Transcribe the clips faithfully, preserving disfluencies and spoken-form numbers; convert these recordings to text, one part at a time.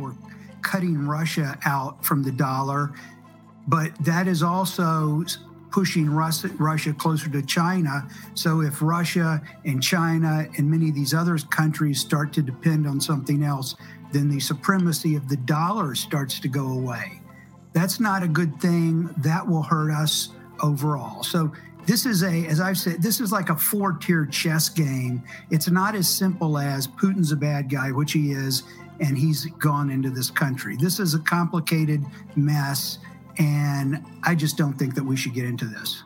we're cutting Russia out from the dollar, but that is also pushing Russia closer to China. So if Russia and China and many of these other countries start to depend on something else, then the supremacy of the dollar starts to go away. That's not a good thing. That will hurt us overall. So this is a, as I've said, this is like a four-tier chess game. It's not as simple as Putin's a bad guy, which he is, and he's gone into this country. This is a complicated mess, and I just don't think that we should get into this.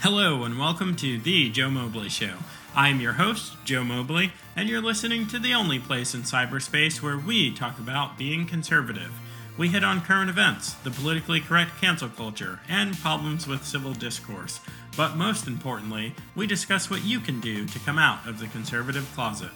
Hello, and welcome to The Joe Mobley Show. I'm your host, Joe Mobley, and you're listening to the only place in cyberspace where we talk about being conservative. We hit on current events, the politically correct cancel culture, and problems with civil discourse. But most importantly, we discuss what you can do to come out of the conservative closet.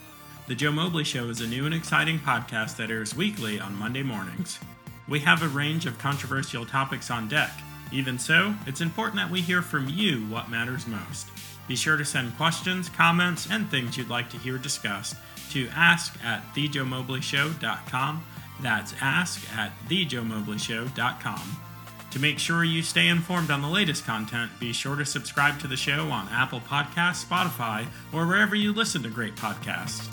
The Joe Mobley Show is a new and exciting podcast that airs weekly on Monday mornings. We have a range of controversial topics on deck. Even so, it's important that we hear from you what matters most. Be sure to send questions, comments, and things you'd like to hear discussed to ask at the joe mobley show dot com. That's ask at the joe mobley show dot com. To make sure you stay informed on the latest content, be sure to subscribe to the show on Apple Podcasts, Spotify, or wherever you listen to great podcasts.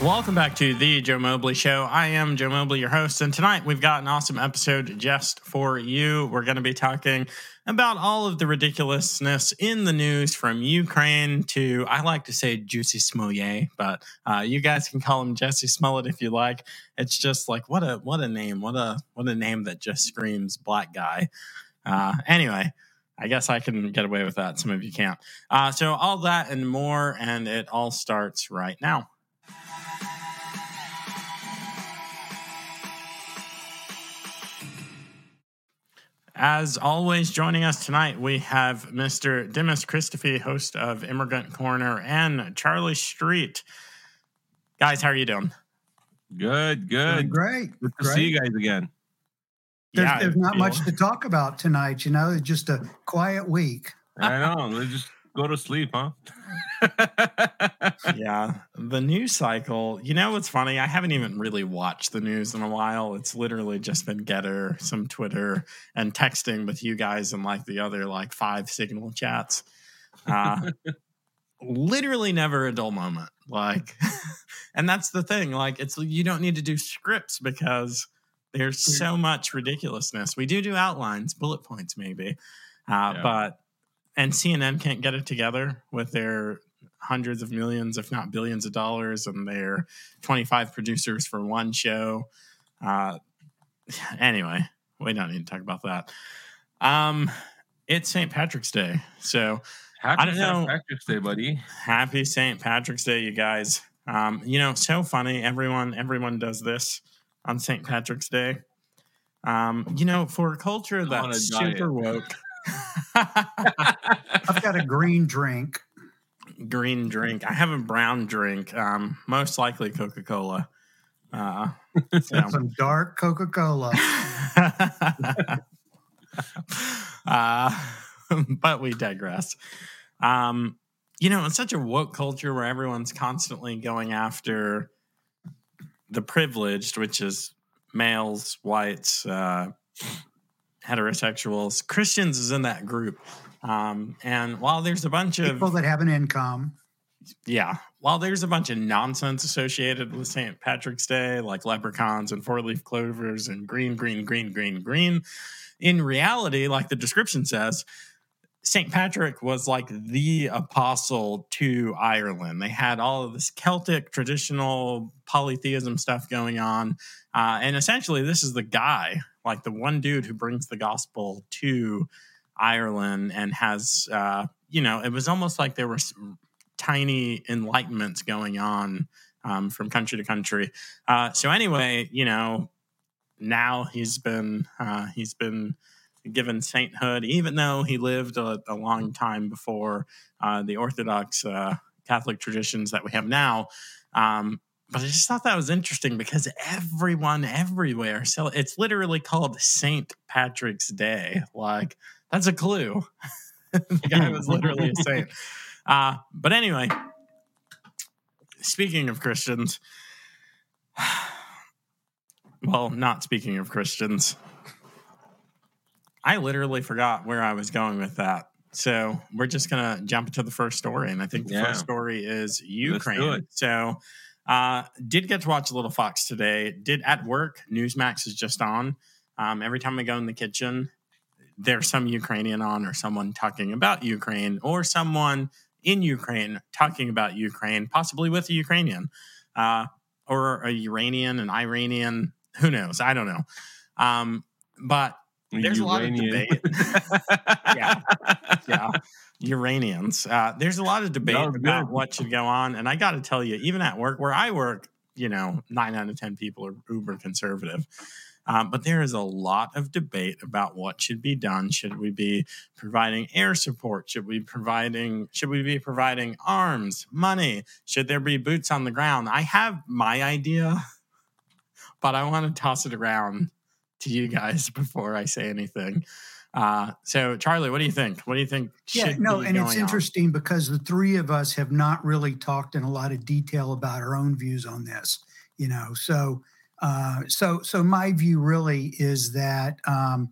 Welcome back to The Joe Mobley Show. I am Joe Mobley, your host, and tonight we've got an awesome episode just for you. We're going to be talking about all of the ridiculousness in the news from Ukraine to, I like to say, Jussie Smollett, but uh, you guys can call him Jussie Smollett if you like. It's just like, what a what a name, what a, what a name that just screams black guy. Uh, anyway. I guess I can get away with that. Some of you can't. Uh, so all that and more, and it all starts right now. As always, joining us tonight, we have Mister Demis Christophe, host of Immigrant Corner, and Charlie Street. Guys, how are you doing? Good, good. Doing great. Good to great. see you guys again. There's, yeah, there's not much to talk about tonight, you know. It's just a quiet week. I know. Let's just go to sleep, huh? Yeah. The news cycle. You know what's funny? I haven't even really watched the news in a while. It's literally just been Getter, some Twitter, and texting with you guys and like the other like five Signal chats. Uh, literally never a dull moment. Like, and that's the thing. Like, it's you don't need to do scripts because there's so much ridiculousness. We do do outlines, bullet points maybe, uh, yeah. but and C N N can't get it together with their hundreds of millions, if not billions of dollars, and their twenty-five producers for one show. Uh, anyway, we don't need to talk about that. Um, it's Saint Patrick's Day, so happy I don't know. Saint Patrick's Day, buddy. Happy Saint Patrick's Day, you guys. Um, you know, so funny. Everyone, everyone does this on Saint Patrick's Day. Um, you know, for a culture that's super woke. I've got a green drink. Green drink. I have a brown drink, um, most likely Coca-Cola. Uh, so. Some dark Coca-Cola. uh, but we digress. Um, you know, it's such a woke culture where everyone's constantly going after the privileged, which is males, whites, uh, heterosexuals. Christians is in that group. Um, and while there's a bunch of people that have an income. Yeah. While there's a bunch of nonsense associated with Saint Patrick's Day, like leprechauns and four-leaf clovers and green, green, green, green, green. In reality, like the description says, Saint Patrick was like the apostle to Ireland. They had all of this Celtic traditional polytheism stuff going on. Uh, and essentially, this is the guy, like the one dude who brings the gospel to Ireland and has, uh, you know, it was almost like there were tiny enlightenments going on um, from country to country. Uh, so anyway, you know, now he's been, uh, he's been, given sainthood, even though he lived a, a long time before uh, the Orthodox uh, Catholic traditions that we have now. Um, but I just thought that was interesting because everyone everywhere, so it's literally called Saint Patrick's Day. Like, that's a clue. The guy was literally a saint. Uh, but anyway, speaking of Christians, well, not speaking of Christians, I literally forgot where I was going with that. So we're just going to jump to the first story. And I think the yeah. first story is Ukraine. So uh, did get to watch a little Fox today. Did at work. Newsmax is just on. Um, every time I go in the kitchen, there's some Ukrainian on or someone talking about Ukraine or someone in Ukraine talking about Ukraine, possibly with a Ukrainian uh, or a Iranian, an Iranian. Who knows? I don't know. Um, but There's Uranian. a lot of debate. yeah. Yeah. Uranians. Uh, there's a lot of debate about good. what should go on. And I got to tell you, even at work, where I work, you know, nine out of ten people are uber conservative. Um, but there is a lot of debate about what should be done. Should we be providing air support? Should we providing? Should we be providing arms, money? Should there be boots on the ground? I have my idea, but I want to toss it around to you guys before I say anything. Uh, so, Charlie, what do you think? What do you think? Yeah, no, and it's interesting on? because the three of us have not really talked in a lot of detail about our own views on this. You know, so, uh, so, so my view really is that um,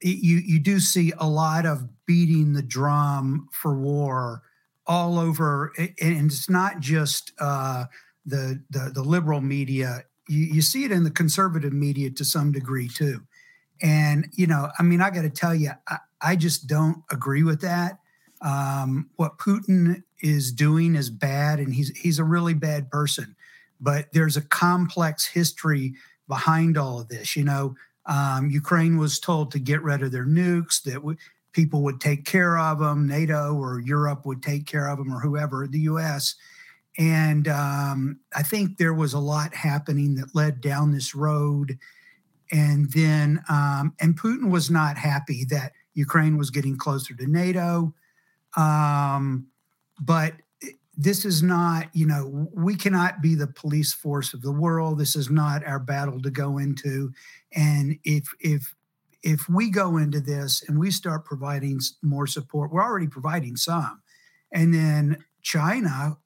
it, you you do see a lot of beating the drum for war all over, and it's not just uh, the, the the liberal media. You see it in the conservative media to some degree, too. And, you know, I mean, I got to tell you, I, I just don't agree with that. Um, what Putin is doing is bad, and he's he's a really bad person. But there's a complex history behind all of this. You know, um, Ukraine was told to get rid of their nukes, that w- people would take care of them, NATO or Europe would take care of them, or whoever, the U S, And um, I think there was a lot happening that led down this road. And then, um, and Putin was not happy that Ukraine was getting closer to NATO. Um, but this is not, you know, we cannot be the police force of the world. This is not our battle to go into. And if, if, if we go into this and we start providing more support, we're already providing some. And then China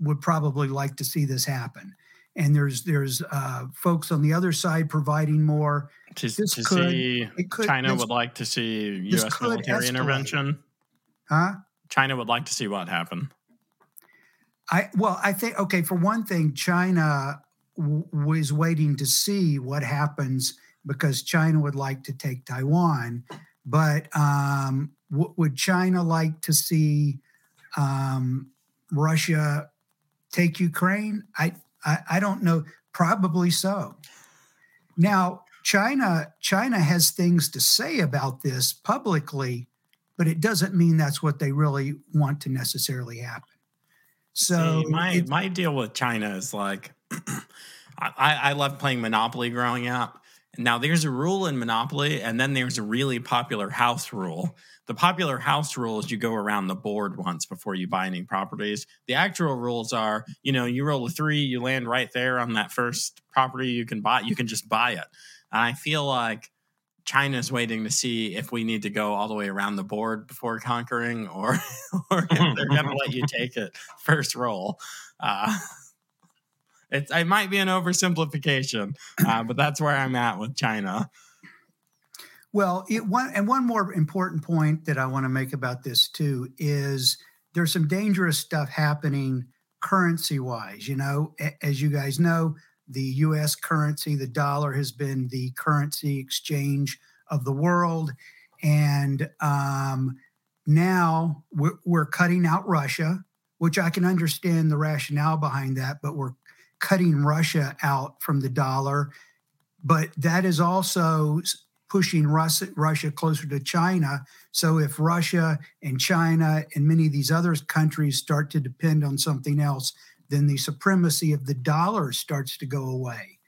would probably like to see this happen. And there's there's uh, folks on the other side providing more. To, this to could, see it could, China would like to see U S military escalate. intervention. Huh? China would like to see what happen. I Well, I think, okay, for one thing, China w- was waiting to see what happens because China would like to take Taiwan. But um, w- would China like to see um, Russia take Ukraine? I, I I don't know. Probably so. Now, China China has things to say about this publicly, but it doesn't mean that's what they really want to necessarily happen. So See, my it, my deal with China is like I, I loved playing Monopoly growing up. Now there's a rule in Monopoly, and then there's a really popular house rule. The popular house rule is you go around the board once before you buy any properties. The actual rules are, you know, you roll a three, you land right there on that first property you can buy. You can just buy it. And I feel like China's waiting to see if we need to go all the way around the board before conquering, or, or if they're going to let you take it first roll. Uh, It's, it might be an oversimplification, uh, but that's where I'm at with China. Well, it, one and one more important point that I want to make about this, too, is there's some dangerous stuff happening currency-wise. You know, as you guys know, the U S currency, the dollar, has been the currency exchange of the world. And um, now we're, we're cutting out Russia, which I can understand the rationale behind that, but we're cutting Russia out from the dollar, but that is also pushing Russia, Russia closer to China. So if Russia and China and many of these other countries start to depend on something else, then the supremacy of the dollar starts to go away.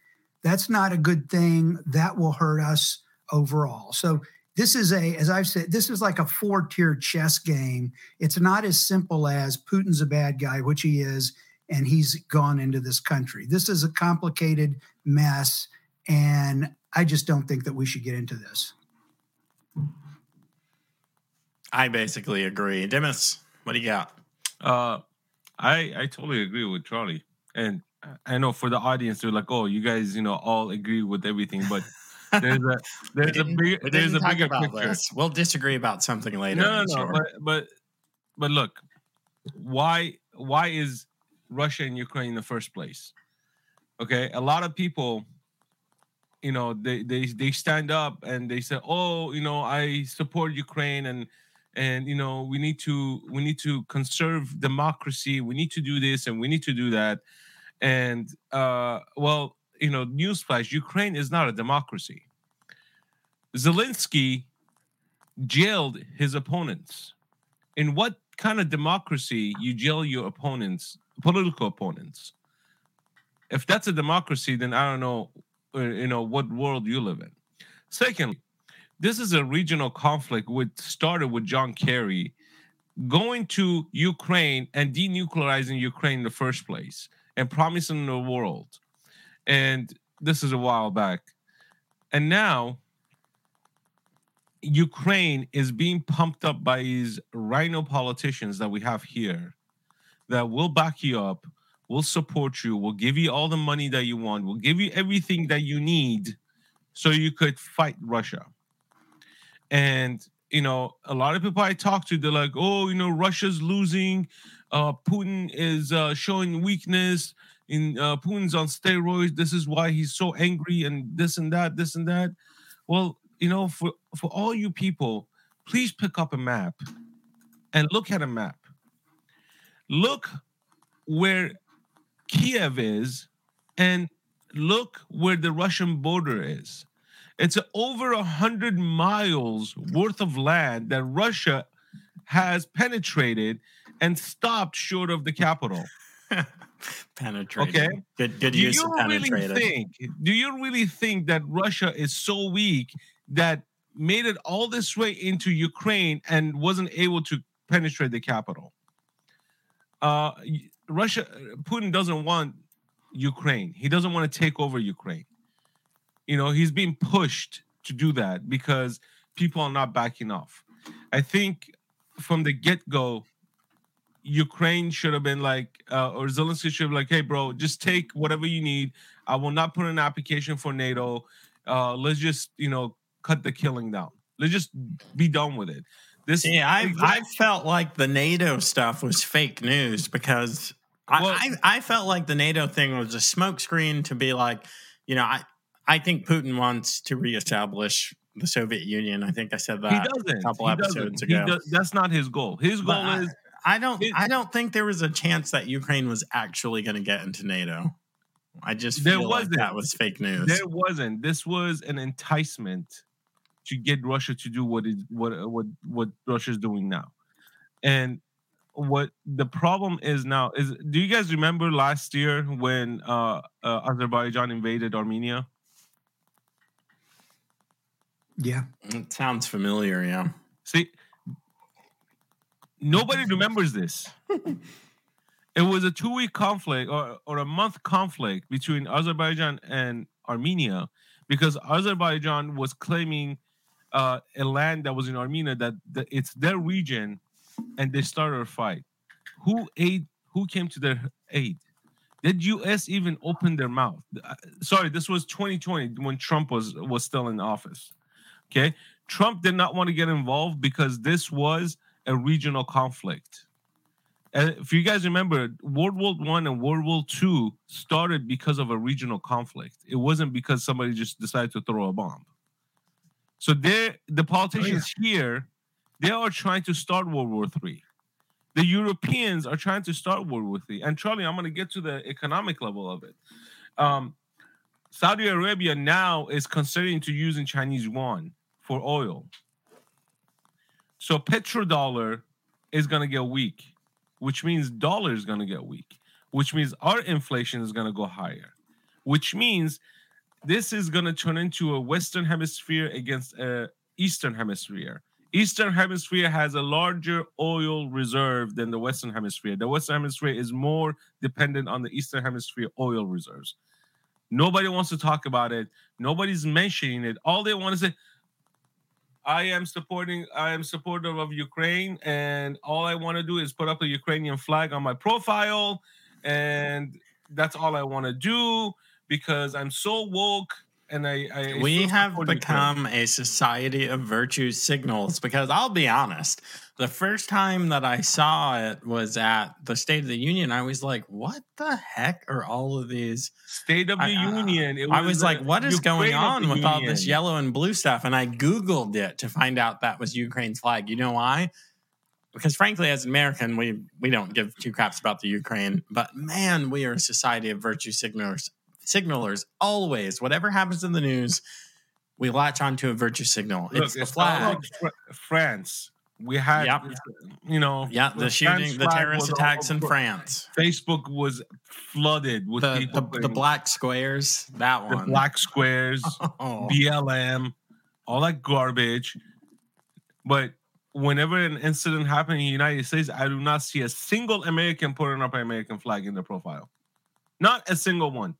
That's not a good thing. That will hurt us overall. So this is a, as I've said, this is like a four-tier chess game. It's not as simple as Putin's a bad guy, which he is, and he's gone into this country. This is a complicated mess, and I just don't think that we should get into this. I basically agree. Demis, What do you got? Uh, I I totally agree with Charlie. And I know for the audience, they're like, oh, you guys, you know, all agree with everything, but there's a there's a big, there's a bigger picture. This. We'll disagree about something later. No, no, no, but but but look, why why is Russia and Ukraine in the first place? Okay, a lot of people, you know, they they they stand up and they say, oh, you know, I support Ukraine and. And, you know, we need to we need to conserve democracy. We need to do this and we need to do that. And, uh, well, you know, newsflash, Ukraine is not a democracy. Zelensky jailed his opponents. In what kind of democracy you jail your opponents, political opponents? If that's a democracy, then I don't know, you know, what world you live in. Secondly, this is a regional conflict which started with John Kerry going to Ukraine and denuclearizing Ukraine in the first place and promising the world. And this is a while back. And now Ukraine is being pumped up by these rhino politicians that we have here that will back you up, will support you, will give you all the money that you want, will give you everything that you need so you could fight Russia. And, you know, a lot of people I talk to, they're like, oh, you know, Russia's losing. Uh, Putin is uh, showing weakness. In uh, Putin's on steroids. This is why he's so angry and this and that, this and that. Well, you know, for, for all you people, please pick up a map and look at a map. Look where Kiev is and look where the Russian border is. It's over one hundred miles worth of land that Russia has penetrated and stopped short of the capital. Penetrated. Okay? Good, good use of penetrated. Really think, do you really think that Russia is so weak that made it all this way into Ukraine and wasn't able to penetrate the capital? Uh, Russia, Putin doesn't want Ukraine. He doesn't want to take over Ukraine. You know, he's being pushed to do that because people are not backing off. I think from the get-go, Ukraine should have been like, uh, or Zelensky should have been like, hey, bro, just take whatever you need. I will not put an application for NATO. Uh, let's just, you know, cut the killing down. Let's just be done with it. This, yeah, I I felt like the NATO stuff was fake news because well, I, I, I felt like the NATO thing was a smokescreen to be like, you know, I... I think Putin wants to reestablish the Soviet Union. I think I said that a couple he episodes ago. Does, that's not his goal. His goal but is I, I don't. His, I don't think there was a chance that Ukraine was actually going to get into NATO. I just feel there wasn't. Like that was fake news. There wasn't. This was an enticement to get Russia to do what it, what what what Russia's doing now. And what the problem is now is, do you guys remember last year when uh, uh, Azerbaijan invaded Armenia? Yeah. It sounds familiar, yeah. See, nobody remembers this. It was a two-week conflict or, or a month conflict between Azerbaijan and Armenia because Azerbaijan was claiming uh, a land that was in Armenia, that, that it's their region, and they started a fight. Who aid? Who came to their aid? Did U S even open their mouth? Sorry, this was twenty twenty when Trump was, was still in office. Okay, Trump did not want to get involved because this was a regional conflict. And if you guys remember, World War One and World War Two started because of a regional conflict. It wasn't because somebody just decided to throw a bomb. So there, the politicians oh, yeah. here, they are trying to start World War Three. The Europeans are trying to start World War Three. And Charlie, I'm going to get to the economic level of it. Um, Saudi Arabia now is considering to using Chinese yuan for oil. So petrodollar is going to get weak, which means dollar is going to get weak, which means our inflation is going to go higher, which means this is going to turn into a Western hemisphere against an Eastern hemisphere. Eastern hemisphere has a larger oil reserve than the Western hemisphere. The Western hemisphere is more dependent on the Eastern hemisphere oil reserves. Nobody wants to talk about it. Nobody's mentioning it. All they want to say, I am supporting, I am supportive of Ukraine, and all I want to do is put up a Ukrainian flag on my profile, and that's all I want to do because I'm so woke. And I, I we have become a society of virtue signals because I'll be honest, the first time that I saw it was at the State of the Union. I was like, what the heck are all of these? State of the I, Union. It was I was like, what is Ukraine going on with Union. all this yellow and blue stuff? And I Googled it to find out that was Ukraine's flag. You know why? Because frankly, as an American, we, we don't give two craps about the Ukraine. But man, we are a society of virtue signalers. Signalers always, whatever happens in the news, we latch onto a virtue signal. Look, it's the flag. France, we had, yep. you know, yeah, the shooting, the terrorist attacks in France. Facebook was flooded with the, people the, the black squares. That one, the black squares, oh. B L M, all that garbage. But whenever an incident happened in the United States, I do not see a single American putting up an American flag in their profile. Not a single one.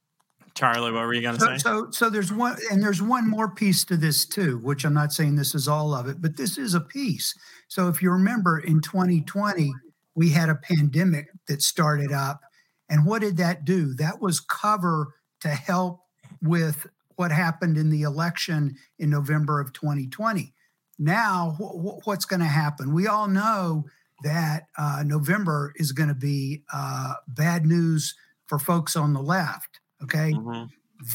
Charlie, what were you going to so, say? So, so there's one, and there's one more piece to this too, which I'm not saying this is all of it, but this is a piece. So, if you remember, in twenty twenty, we had a pandemic that started up, and what did that do? That was cover to help with what happened in the election in November of twenty twenty. Now, wh- what's going to happen? We all know that uh, November is going to be uh, bad news for folks on the left. Okay, mm-hmm.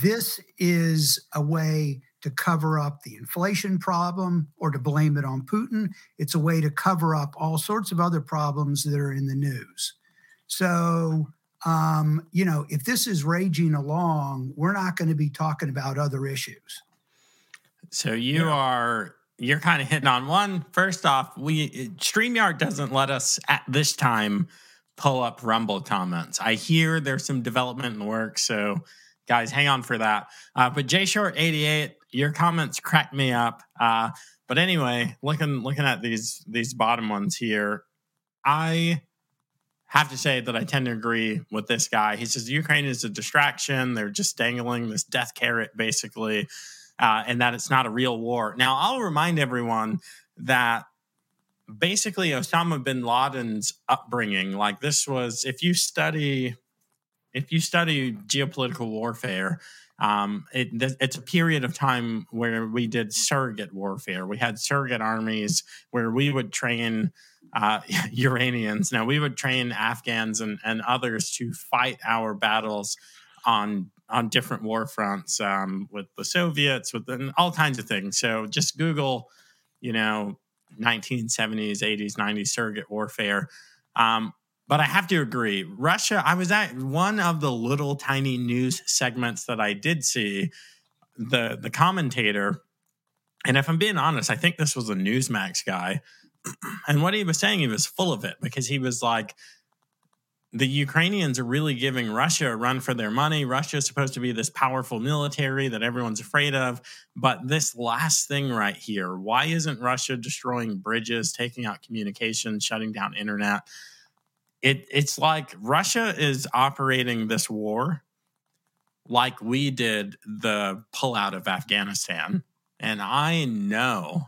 This is a way to cover up the inflation problem or to blame it on Putin. It's a way to cover up all sorts of other problems that are in the news. So, um, you know, if this is raging along, we're not going to be talking about other issues. So you yeah. are, you're kind of hitting on one. First off, we StreamYard doesn't let us at this time pull up Rumble comments. I hear there's some development in the works, so guys, hang on for that. Uh, but J Short eighty-eight, your comments cracked me up. Uh, but anyway, looking looking at these these bottom ones here, I have to say that I tend to agree with this guy. He says Ukraine is a distraction. They're just dangling this death carrot, basically, uh, and that it's not a real war. Now, I'll remind everyone that basically Osama bin Laden's upbringing, like this was, if you study, if you study geopolitical warfare, um, it, it's a period of time where we did surrogate warfare. We had surrogate armies where we would train uh, Iranians. Now we would train Afghans and, and others to fight our battles on on different war fronts um, with the Soviets, with and all kinds of things. So just Google, you know, nineteen seventies, eighties, nineties surrogate warfare. Um, but I have to agree, Russia, I was at one of the little tiny news segments that I did see, the, the commentator, and if I'm being honest, I think this was a Newsmax guy. And what he was saying, he was full of it because he was like, the Ukrainians are really giving Russia a run for their money. Russia is supposed to be this powerful military that everyone's afraid of. But this last thing right here, why isn't Russia destroying bridges, taking out communications, shutting down internet? It, it's like Russia is operating this war like we did the pullout of Afghanistan. And I know...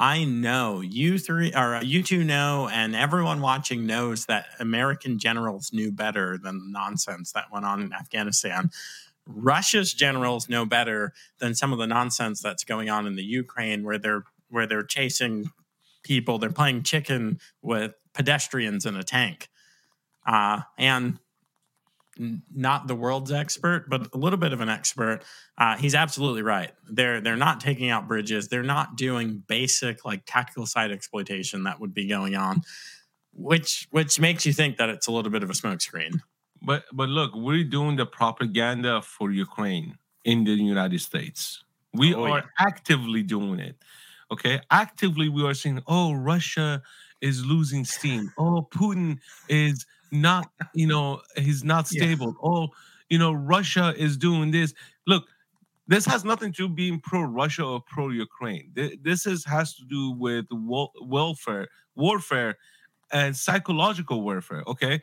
I know you three or you two know, and everyone watching knows that American generals knew better than the nonsense that went on in Afghanistan. Russia's generals know better than some of the nonsense that's going on in the Ukraine, where they're where they're chasing people, they're playing chicken with pedestrians in a tank. Uh, and not the world's expert, but a little bit of an expert. Uh, he's absolutely right. They're they're not taking out bridges. They're not doing basic like tactical site exploitation that would be going on, which which makes you think that it's a little bit of a smokescreen. But but look, we're doing the propaganda for Ukraine in the United States. We oh, are yeah. actively doing it. Okay, actively we are saying, oh, Russia is losing steam. Oh, Putin is not, you know, he's not stable. Yeah. Oh, you know, Russia is doing this. Look, this has nothing to do with being pro-Russia or pro-Ukraine. This is, has to do with welfare, warfare, and psychological warfare, okay?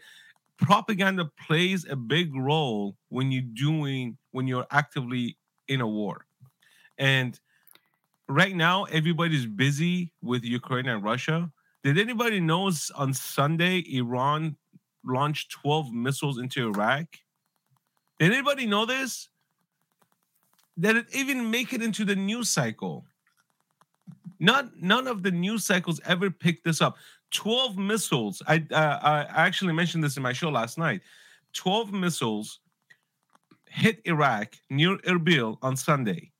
Propaganda plays a big role when you're doing, when you're actively in a war. And right now everybody's busy with Ukraine and Russia. Did anybody know on Sunday Iran launched twelve missiles into Iraq? Did anybody know this? Did it even make it into the news cycle? Not none of the news cycles ever picked this up. twelve missiles. I uh, I actually mentioned this in my show last night. twelve missiles hit Iraq near Erbil on Sunday.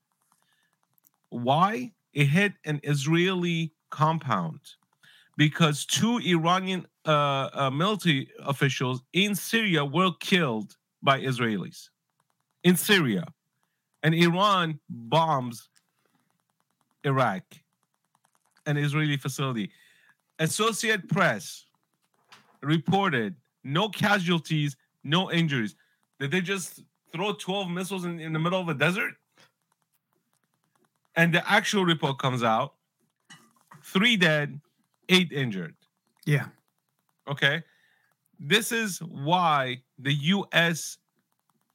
Why? It hit an Israeli compound because two Iranian uh, uh, military officials in Syria were killed by Israelis. In Syria. And Iran bombs Iraq, an Israeli facility. Associated Press reported no casualties, no injuries. Did they just throw twelve missiles in, in the middle of a desert? And the actual report comes out, three dead, eight injured. Yeah. Okay. This is why the U S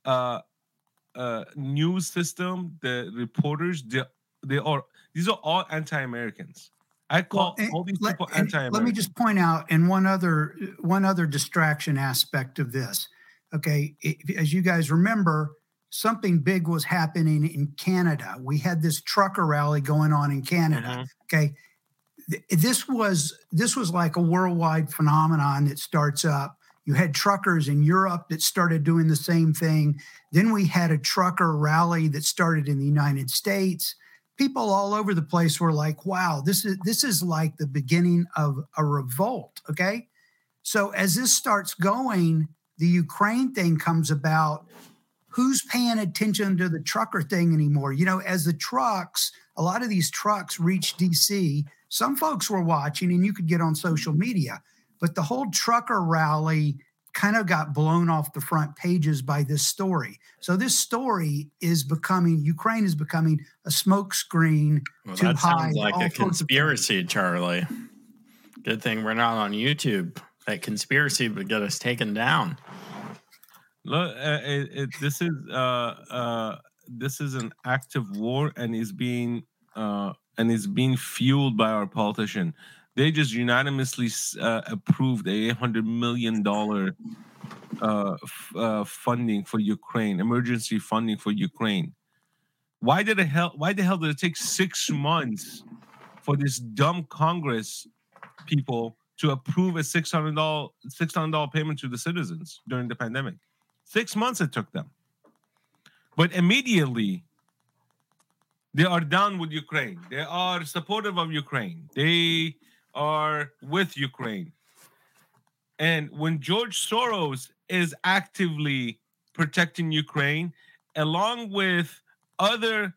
uh, uh, news system, the reporters, they, they are, these are all anti-Americans. I call well, all these let, people anti-American. Let me just point out, and one other one other distraction aspect of this. Okay, if, as you guys remember, something big was happening in Canada. We had this trucker rally going on in Canada. Mm-hmm. Okay, this was this was like a worldwide phenomenon that starts up. You had truckers in Europe that started doing the same thing. Then we had a trucker rally that started in the United States. People all over the place were like, wow, this is this is like the beginning of a revolt, okay? So as this starts going, the Ukraine thing comes about. Who's paying attention to the trucker thing anymore? You know, as the trucks, a lot of these trucks reached D C, some folks were watching and you could get on social media, but the whole trucker rally kind of got blown off the front pages by this story. So this story is becoming, Ukraine is becoming a smokescreen. Well, that sounds like a conspiracy, Charlie. Good thing we're not on YouTube. That conspiracy would get us taken down. Look, uh, it, it, this is uh, uh, this is an active war, and is being uh, and is being fueled by our politician. They just unanimously uh, approved a eight hundred million dollars uh, f- uh, funding for Ukraine, emergency funding for Ukraine. Why did the hell? Why the hell did it take six months for this dumb Congress people to approve a six hundred dollars payment to the citizens during the pandemic? Six months it took them. But immediately, they are down with Ukraine. They are supportive of Ukraine. They are with Ukraine. And when George Soros is actively protecting Ukraine, along with other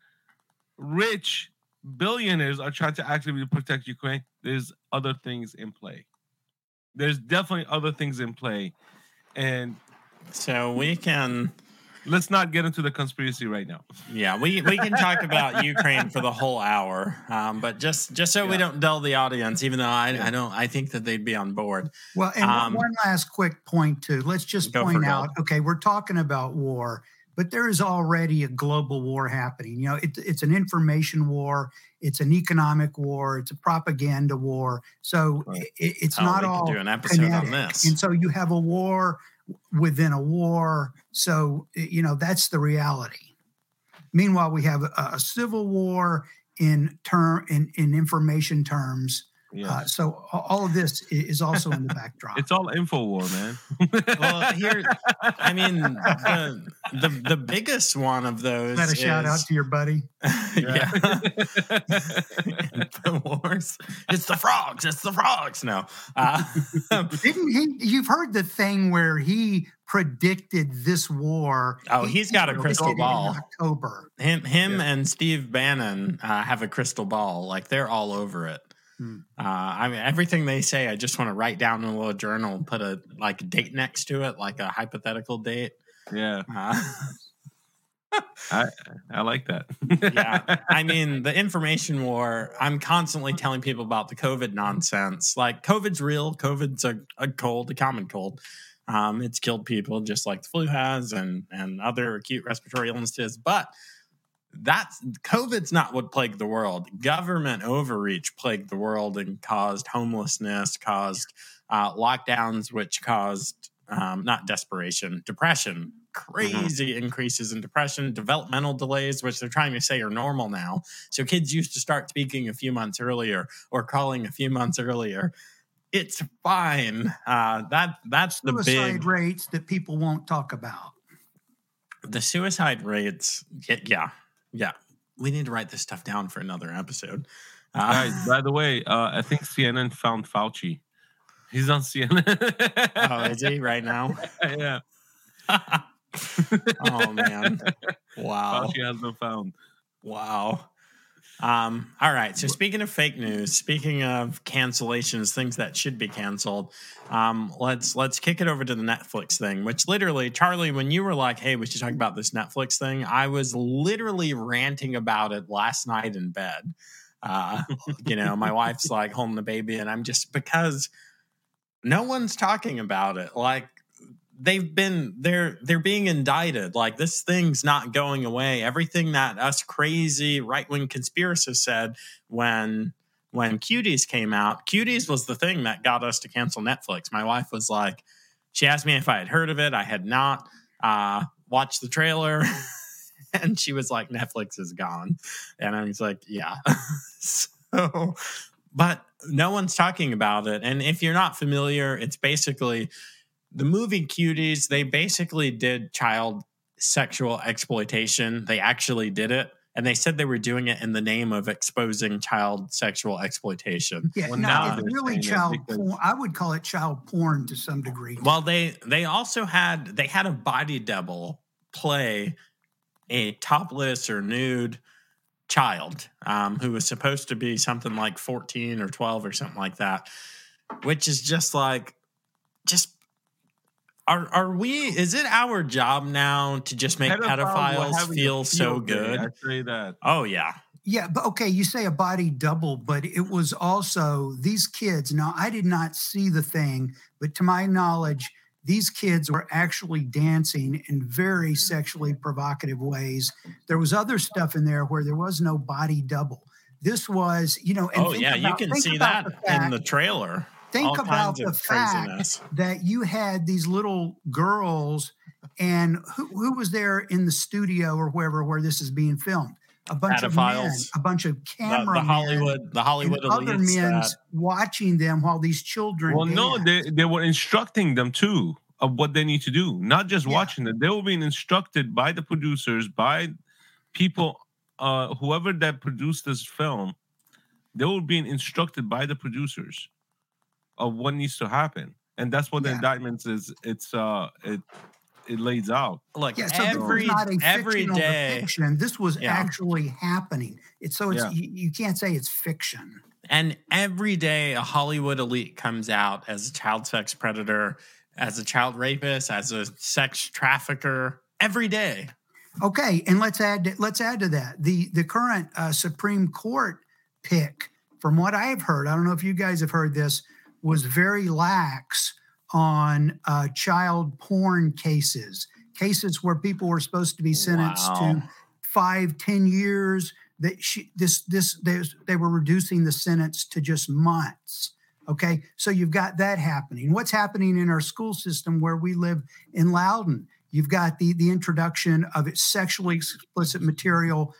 rich billionaires are trying to actively protect Ukraine, there's other things in play. There's definitely other things in play. And so we can... Let's not get into the conspiracy right now. Yeah, we, we can talk about Ukraine for the whole hour, um, but just just so yeah. we don't dull the audience, even though I, yeah. I don't, I think that they'd be on board. Well, and um, one last quick point too. Let's just point out, gold. okay, we're talking about war, but there is already a global war happening. You know, it, it's an information war, it's an economic war, it's a propaganda war. So right. it, it's oh, not we all. Could do an episode kinetic. On this, and so you have a war within a war. So, you know, that's the reality. Meanwhile, we have a, a civil war in term in, in information terms. Yes. Uh, so all of this is also in the backdrop. It's all info war, man. Well, here, I mean, the, the the biggest one of those. Is that a shout is, out to your buddy? Yeah. The wars. It's the frogs. It's the frogs. No. Uh, Didn't he? You've heard the thing where he predicted this war. Oh, he's got a crystal ball. In October. Him, him, yeah. and Steve Bannon uh, have a crystal ball. Like they're all over it. Uh, I mean, everything they say, I just want to write down in a little journal, put a like a date next to it, like a hypothetical date. Yeah, uh, I I like that. Yeah, I mean the information war. I'm constantly telling people about the COVID nonsense. Like COVID's real. COVID's a, a cold, a common cold. Um, it's killed people just like the flu has, and and other acute respiratory illnesses, but. that's COVID's not what plagued the world. Government overreach plagued the world and caused homelessness, caused uh, lockdowns, which caused um, not desperation, depression, crazy mm-hmm. increases in depression, developmental delays, which they're trying to say are normal now. So kids used to start speaking a few months earlier or calling a few months earlier. It's fine. Uh, that that's the big suicide rates that people won't talk about. The suicide rates, yeah, yeah. We need to write this stuff down for another episode. Uh, Guys, by the way, uh, I think C N N found Fauci. He's on C N N. Oh, is he right now? Yeah. Oh man! Wow. Fauci has been found. Wow. Um, all right. So speaking of fake news, speaking of cancellations, things that should be canceled, um, let's let's kick it over to the Netflix thing, which literally, Charlie, when you were like, hey, we should talk about this Netflix thing, I was literally ranting about it last night in bed. Uh, you know, my wife's like holding the baby and I'm just because no one's talking about it. Like they've been they're they're being indicted. Like this thing's not going away. Everything that us crazy right-wing conspiracists said when when Cuties came out, Cuties was the thing that got us to cancel Netflix. My wife was like, she asked me if I had heard of it. I had not uh, watched the trailer. And she was like, Netflix is gone. And I was like, yeah. So, but no one's talking about it. And if you're not familiar, it's basically the movie Cuties, they basically did child sexual exploitation. They actually did it. And they said they were doing it in the name of exposing child sexual exploitation. Yeah, well, no, it's really child it porn. I would call it child porn to some degree. Well, they they also had, they had a body double play a topless or nude child um, who was supposed to be something like fourteen or twelve or something like that, which is just like, just Are are we? Is it our job now to just make pedophiles feel, feel so good? I say that. Oh yeah, yeah. But okay, you say a body double, but it was also these kids. Now I did not see the thing, but to my knowledge, these kids were actually dancing in very sexually provocative ways. There was other stuff in there where there was no body double. This was, you know. And oh yeah, about, you can see that the in the trailer. Think All about the fact craziness. That you had these little girls, and who, who was there in the studio or wherever where this is being filmed? A bunch Pedophiles. Of men, a bunch of cameramen, the, the Hollywood, the Hollywood, and other men watching them while these children. Well, dance. no, they they were instructing them too of what they need to do, not just yeah. watching it. They were being instructed by the producers, by people, uh, whoever that produced this film. They were being instructed by the producers of what needs to happen, and that's what yeah. the indictments is. It's uh, it it lays out. Like yeah, so every not a every day, fiction. This was yeah. actually happening. It's so it's yeah. you, you can't say it's fiction. And every day, a Hollywood elite comes out as a child sex predator, as a child rapist, as a sex trafficker. Every day. Okay, and let's add let's add to that the the current uh, Supreme Court pick. From what I've heard, I don't know if you guys have heard this. Was very lax on uh, child porn cases, cases where people were supposed to be sentenced wow. to five, ten years. That she, this, this, they, they were reducing the sentence to just months. Okay, so you've got that happening. What's happening in our school system where we live in Loudoun? You've got the the introduction of sexually explicit material,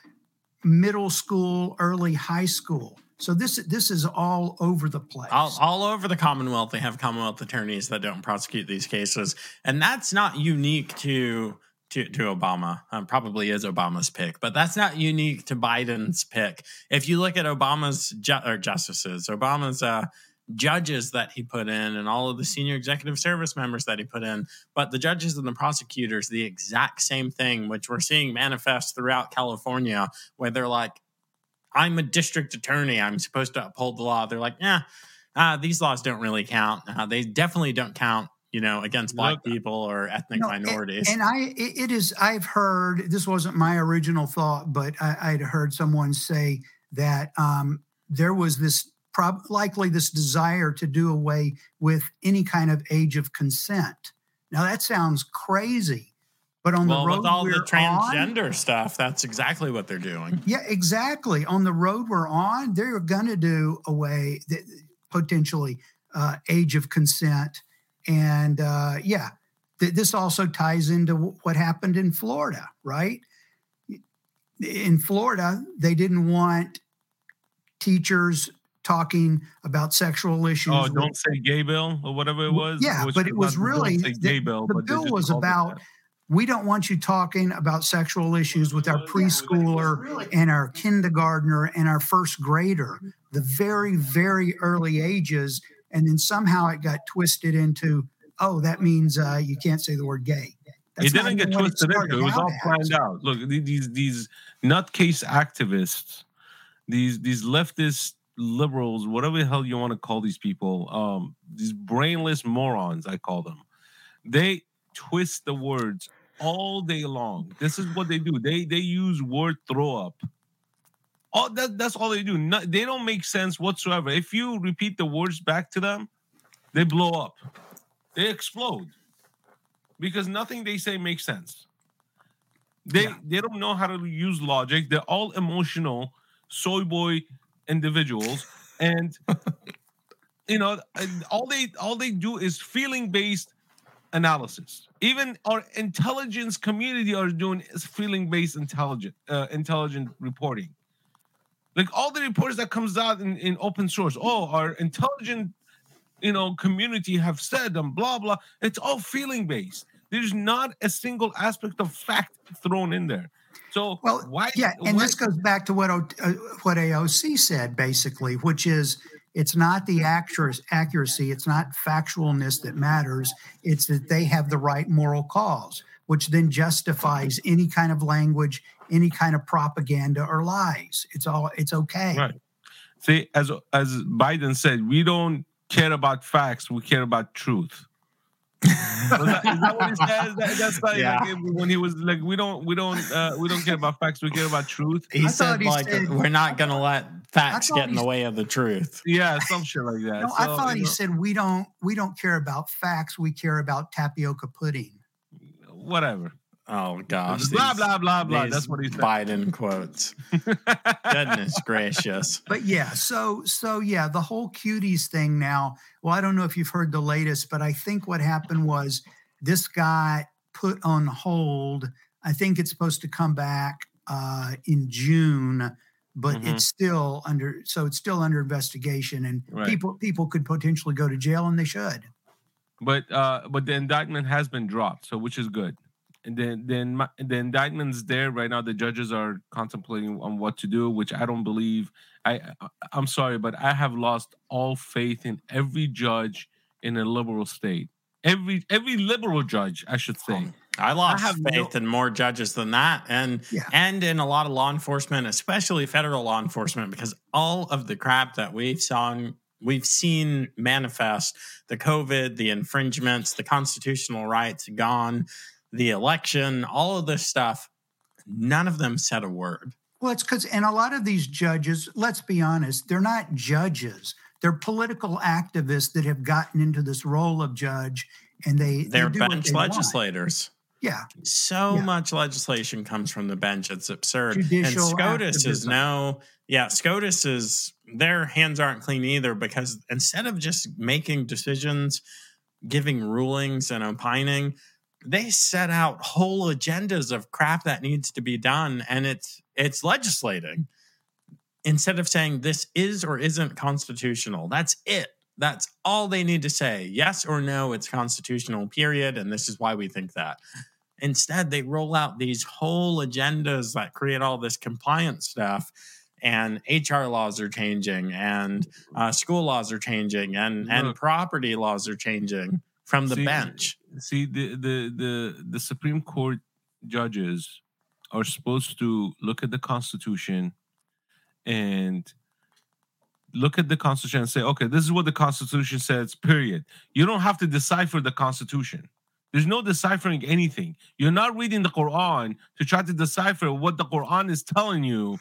middle school, early high school. So this this is all over the place. All, all over the Commonwealth, they have Commonwealth attorneys that don't prosecute these cases. And that's not unique to to, to Obama. Um, probably is Obama's pick, but that's not unique to Biden's pick. If you look at Obama's ju- or justices, Obama's uh, judges that he put in and all of the senior executive service members that he put in, but the judges and the prosecutors, the exact same thing, which we're seeing manifest throughout California, where they're like, I'm a district attorney. I'm supposed to uphold the law. They're like, yeah, uh, these laws don't really count. Uh, they definitely don't count, you know, against black people or ethnic no, minorities. And, and I, it is, I've heard, this wasn't my original thought, but I, I'd heard someone say that um, there was this, prob- likely this desire to do away with any kind of age of consent. Now that sounds crazy, But on well, the road with all we're the transgender on, stuff, that's exactly what they're doing. Yeah, exactly. On the road we're on, they're going to do away that, potentially uh, age of consent, and uh, yeah, th- this also ties into w- what happened in Florida, right? In Florida, they didn't want teachers talking about sexual issues. Oh, don't with, say gay bill or whatever it was. Yeah, it was, but it was really the, gay bill, the bill was about. We don't want you talking about sexual issues with our preschooler and our kindergartner and our first grader, the very, very early ages. And then somehow it got twisted into, oh, that means uh, you can't say the word gay. That's it didn't get twisted it into. It was all planned out. Look, these these nutcase activists, these these leftist liberals, whatever the hell you want to call these people, um, these brainless morons, I call them, they twist the words all day long. This is what they do. They they use word throw up. All that that's all they do. No, they don't make sense whatsoever. If you repeat the words back to them, they blow up. They explode because nothing they say makes sense. They yeah. they don't know how to use logic. They're all emotional soy boy individuals, and you know all they all they do is feeling based analysis. Even our intelligence community are doing is feeling-based intelligent, uh, intelligent reporting. Like all the reports that comes out in, in open source. Oh, our intelligent, you know, community have said and blah blah. It's all feeling-based. There's not a single aspect of fact thrown in there. So well, why? Yeah, and why? This goes back to what o, uh, what A O C said basically, which is. It's not the accuracy, it's not factualness that matters. It's that they have the right moral cause, which then justifies any kind of language, any kind of propaganda or lies. It's all it's okay. Right. See, as as Biden said, we don't care about facts, we care about truth. that, is that what he says? That, that's like, yeah. like when he was like, we don't, we don't, uh, we don't care about facts. We care about truth. He I said, he like, said, we're not gonna let facts get in the way of the truth. Yeah, some shit like that. No, so, I thought he know. said we don't, we don't care about facts. We care about tapioca pudding. Whatever. Oh gosh. These, blah blah blah blah. That's what he said. Biden quotes. Goodness gracious. But yeah, so so yeah, the whole cuties thing now. Well, I don't know if you've heard the latest, but I think what happened was this got put on hold. I think it's supposed to come back uh, in June, but mm-hmm. it's still under so it's still under investigation, and right. people people could potentially go to jail, and they should. But uh, but the indictment has been dropped, so which is good. And then, then my, the indictment's there right now. The judges are contemplating on what to do, which I don't believe. I, I, I'm sorry, but I have lost all faith in every judge in a liberal state. Every every liberal judge, I should say. I lost I have faith no- in more judges than that, and yeah. and in a lot of law enforcement, especially federal law enforcement, because all of the crap that we've seen. We've seen manifest the COVID, the infringements, the constitutional rights gone. The election, all of this stuff, none of them said a word. Well, it's because, and a lot of these judges, let's be honest, they're not judges. They're political activists that have gotten into this role of judge, and they they're they do bench what they legislators. Want. Yeah, so yeah. much legislation comes from the bench; it's absurd. Judicial and SCOTUS activism. is no, yeah, SCOTUS is their hands aren't clean either, because instead of just making decisions, giving rulings, and opining. They set out whole agendas of crap that needs to be done, and it's it's legislating. Instead of saying this is or isn't constitutional, that's it. That's all they need to say. Yes or no, it's constitutional, period, and this is why we think that. Instead, they roll out these whole agendas that create all this compliance stuff, and H R laws are changing, and uh, school laws are changing, and, and property laws are changing. From the see, bench. See, the, the, the, the Supreme Court judges are supposed to look at the Constitution and look at the Constitution and say, okay, this is what the Constitution says, period. You don't have to decipher the Constitution. There's no deciphering anything. You're not reading the Quran to try to decipher what the Quran is telling you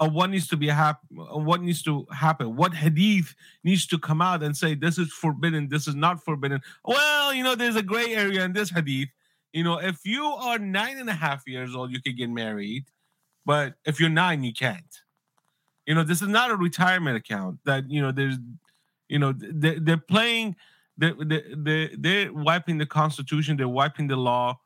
or what needs to be hap- what needs to happen, what hadith needs to come out and say, this is forbidden, this is not forbidden. Well, you know, there's a gray area in this hadith. You know, if you are nine and a half years old, you can get married. But if you're nine, you can't. You know, this is not a retirement account that, you know, there's, you know, they're, they're playing, they're, they're, they're wiping the Constitution. They're wiping the law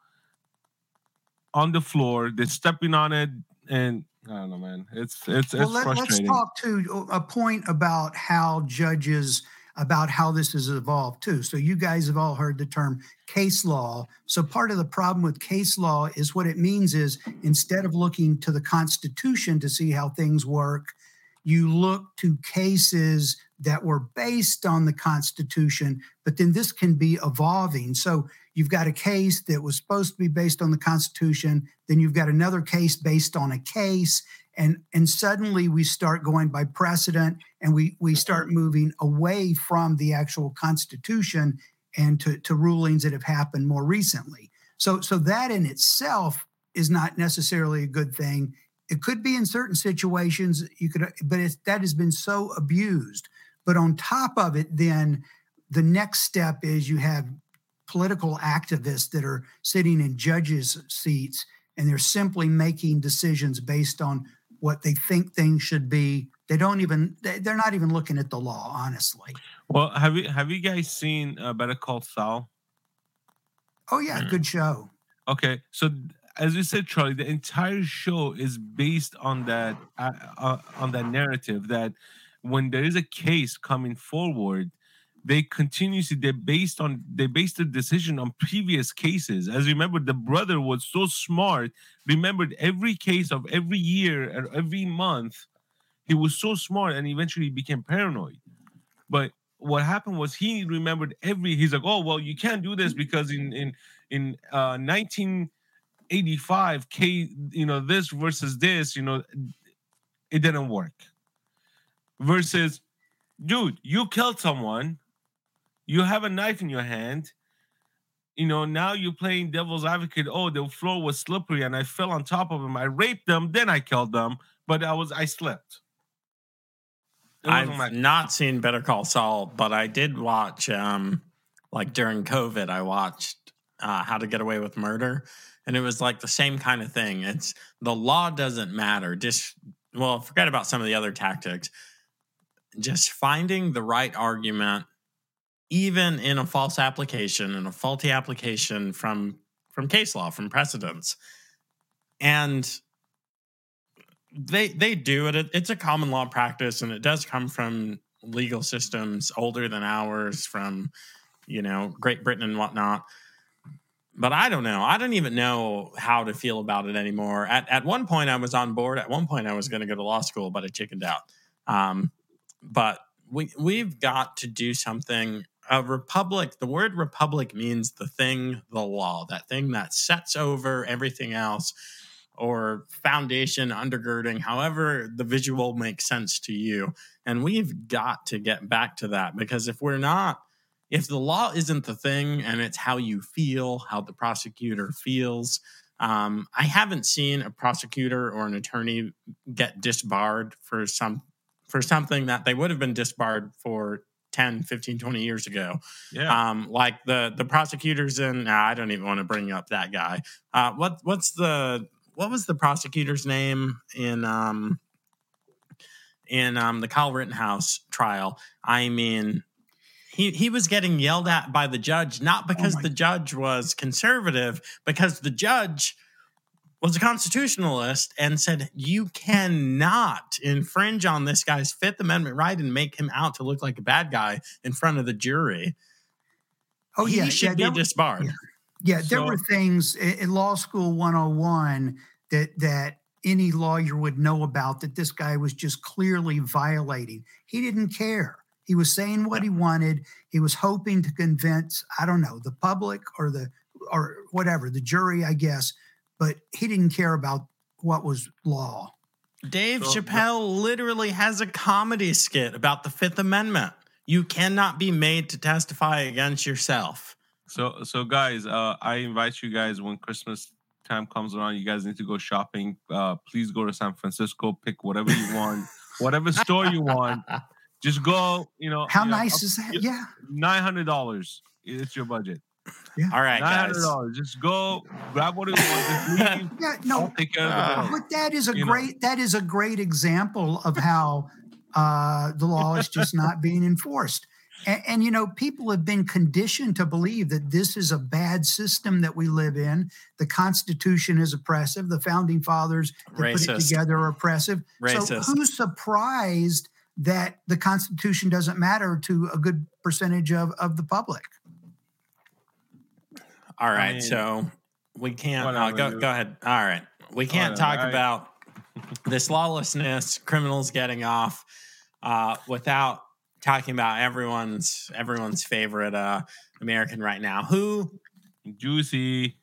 on the floor. They're stepping on it. And I don't know, man, it's, it's, well, it's let, frustrating. Let's talk to a point about how judges, about how this has evolved too. So you guys have all heard the term case law. So part of the problem with case law is what it means is instead of looking to the Constitution to see how things work, you look to cases that were based on the Constitution, but then this can be evolving. So you've got a case that was supposed to be based on the Constitution, then you've got another case based on a case, and, and suddenly we start going by precedent and we, we start moving away from the actual Constitution and to, to rulings that have happened more recently. So, so that in itself is not necessarily a good thing. It could be in certain situations, you could, but it's, that has been so abused. But on top of it, then the next step is you have political activists that are sitting in judges' seats and they're simply making decisions based on what they think things should be. They don't even, they're not even looking at the law, honestly. Well, have you, have you guys seen uh, Better Call Saul? Oh yeah, mm. Good show. Okay. So as you said, Charlie, the entire show is based on that, uh, uh, on that narrative that when there is a case coming forward, they continuously, they're based on, they based the decision on previous cases. As you remember, the brother was so smart, remembered every case of every year and every month. He was so smart and eventually became paranoid. But what happened was he remembered every, he's like, oh, well, you can't do this because in, in, in uh, nineteen eighty-five, K, you know, this versus this, you know, it didn't work. Versus, dude, you killed someone. You have a knife in your hand. You know, now you're playing devil's advocate. Oh, the floor was slippery and I fell on top of them. I raped them, then I killed them, but I was I slipped. I've my- not seen Better Call Saul, but I did watch, um, like during COVID, I watched uh, How to Get Away with Murder. And it was like the same kind of thing. It's the law doesn't matter. Just, well, forget about some of the other tactics. Just finding the right argument, even in a false application and a faulty application from from case law, from precedents. And they they do it. It's a common law practice, and it does come from legal systems older than ours, from, you know, Great Britain and whatnot. But I don't know. I don't even know how to feel about it anymore. At at one point, I was on board. At one point, I was going to go to law school, but I chickened out. Um, but we we've got to do something. A republic. The word republic means the thing, the law, that thing that sets over everything else, or foundation, undergirding, however the visual makes sense to you. And we've got to get back to that, because if we're not, if the law isn't the thing and it's how you feel, how the prosecutor feels, um, I haven't seen a prosecutor or an attorney get disbarred for some for something that they would have been disbarred for ten, fifteen, twenty years ago. Yeah. Um, like the the prosecutors in, nah, I don't even want to bring up that guy. Uh, what what's the what was the prosecutor's name in um in um the Kyle Rittenhouse trial? I mean, He he was getting yelled at by the judge, not because oh the judge was conservative, because the judge was a constitutionalist and said, you cannot infringe on this guy's Fifth Amendment right and make him out to look like a bad guy in front of the jury. Oh, he yeah. He should yeah, be disbarred. Yeah, yeah there so, were things in Law School one oh one that that any lawyer would know about that this guy was just clearly violating. He didn't care. He was saying what he wanted. He was hoping to convince, I don't know, the public or the or whatever, the jury, I guess. But he didn't care about what was law. Dave so, Chappelle literally has a comedy skit about the Fifth Amendment. You cannot be made to testify against yourself. So, so guys, uh, I invite you guys, when Christmas time comes around, you guys need to go shopping. Uh, please go to San Francisco, pick whatever you want, whatever store you want. Just go, you know. How you nice know, is that? Yeah. nine hundred dollars. It's your budget. Yeah. All right, guys. Just go grab what you want. Just leave. Yeah, no, take care uh, of the but that is a great know. that is a great example of how uh, the law is just not being enforced. And, and you know, people have been conditioned to believe that this is a bad system that we live in. The Constitution is oppressive. The founding fathers that Racist. put it together are oppressive. Racist. So who's surprised that the Constitution doesn't matter to a good percentage of, of the public? All right, I mean, so we can't uh, go, go ahead. All right, we can't whatever, talk right. about this lawlessness, criminals getting off, uh, without talking about everyone's everyone's favorite uh, American right now. Who? Juicy.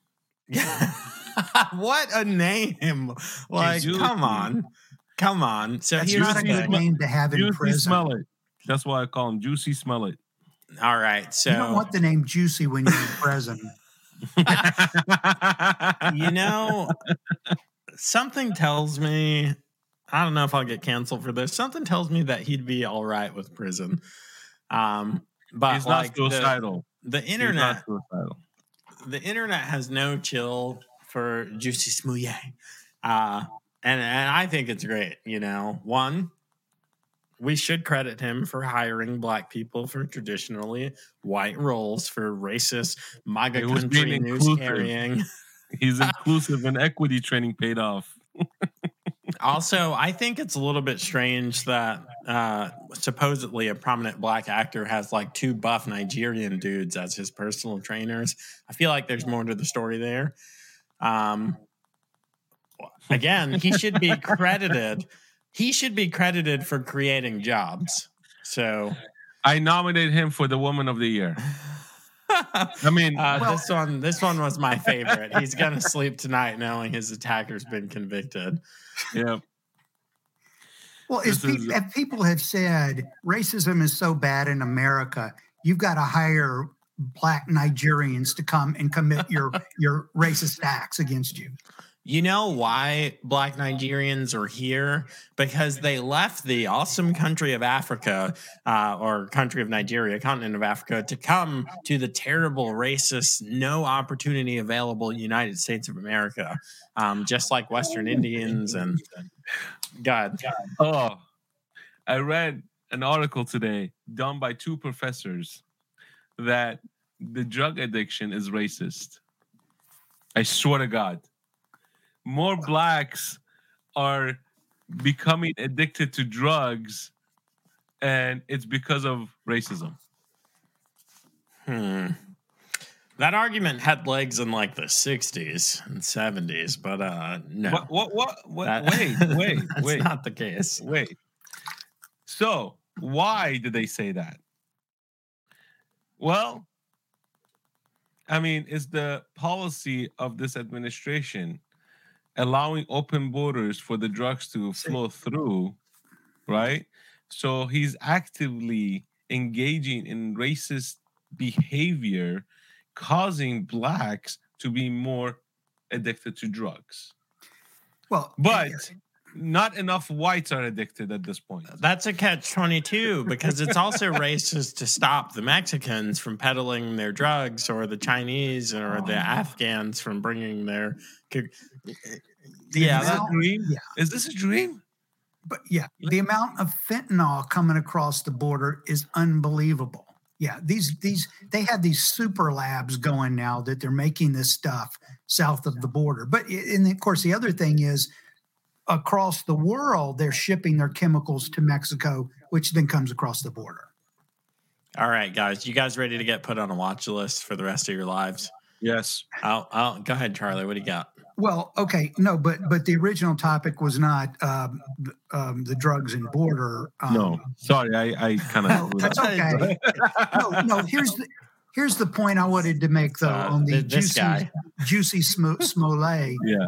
What a name! Like, Juicy. come on, come on. So that's not a good name to have in Juicy prison. Smollett. That's why I call him Jussie Smollett. All right, so you don't want the name Juicy when you're in prison. You know, something tells me, I don't know if I'll get canceled for this, something tells me that he'd be all right with prison. Um, but he's like not suicidal. The, the internet, suicidal. the internet has no chill for Jussie Smollett. Uh, and, and I think it's great. You know, one, we should credit him for hiring black people for traditionally white roles for racist MAGA country news carrying. He's inclusive and equity training paid off. Also, I think it's a little bit strange that uh, supposedly a prominent black actor has like two buff Nigerian dudes as his personal trainers. I feel like there's more to the story there. Um, again, he should be credited. He should be credited for creating jobs. So I nominate him for the Woman of the Year. I mean, uh, well, this one, this one was my favorite. He's going to sleep tonight knowing his attacker's been convicted. Yeah. Well, if, is, pe- if people have said racism is so bad in America, you've got to hire black Nigerians to come and commit your, your racist acts against you. You know why black Nigerians are here? Because they left the awesome country of Africa, uh, or country of Nigeria, continent of Africa, to come to the terrible, racist, no opportunity available United States of America, um, just like Western Indians and God. Oh, I read an article today done by two professors that the drug addiction is racist. I swear to God. More blacks are becoming addicted to drugs, and it's because of racism. Hmm. That argument had legs in like the sixties and seventies, but uh, no. What? What? what, what that, wait, wait, that's wait. That's not the case. Wait. So why did they say that? Well, I mean, it's the policy of this administration allowing open borders for the drugs to flow through, right? So he's actively engaging in racist behavior, causing blacks to be more addicted to drugs. Well, but not enough whites are addicted at this point. That's a catch twenty-two because it's also racist to stop the Mexicans from peddling their drugs, or the Chinese or oh, the no. Afghans from bringing their... Yeah, is, that amount, dream? yeah. is this a dream? But yeah, the amount of fentanyl coming across the border is unbelievable. Yeah, these these they have these super labs going now that they're making this stuff south of the border. But and of course the other thing is, across the world, they're shipping their chemicals to Mexico, which then comes across the border. All right, guys. You guys ready to get put on a watch list for the rest of your lives? Yes. I'll, I'll go ahead, Charlie. What do you got? Well, okay. No, but but the original topic was not um, um, the drugs and border. Um, no, sorry. I, I kind of... No, that's okay. no, no, here's the... Here's the point I wanted to make, though, uh, on the juicy, juicy Smollett. Yeah.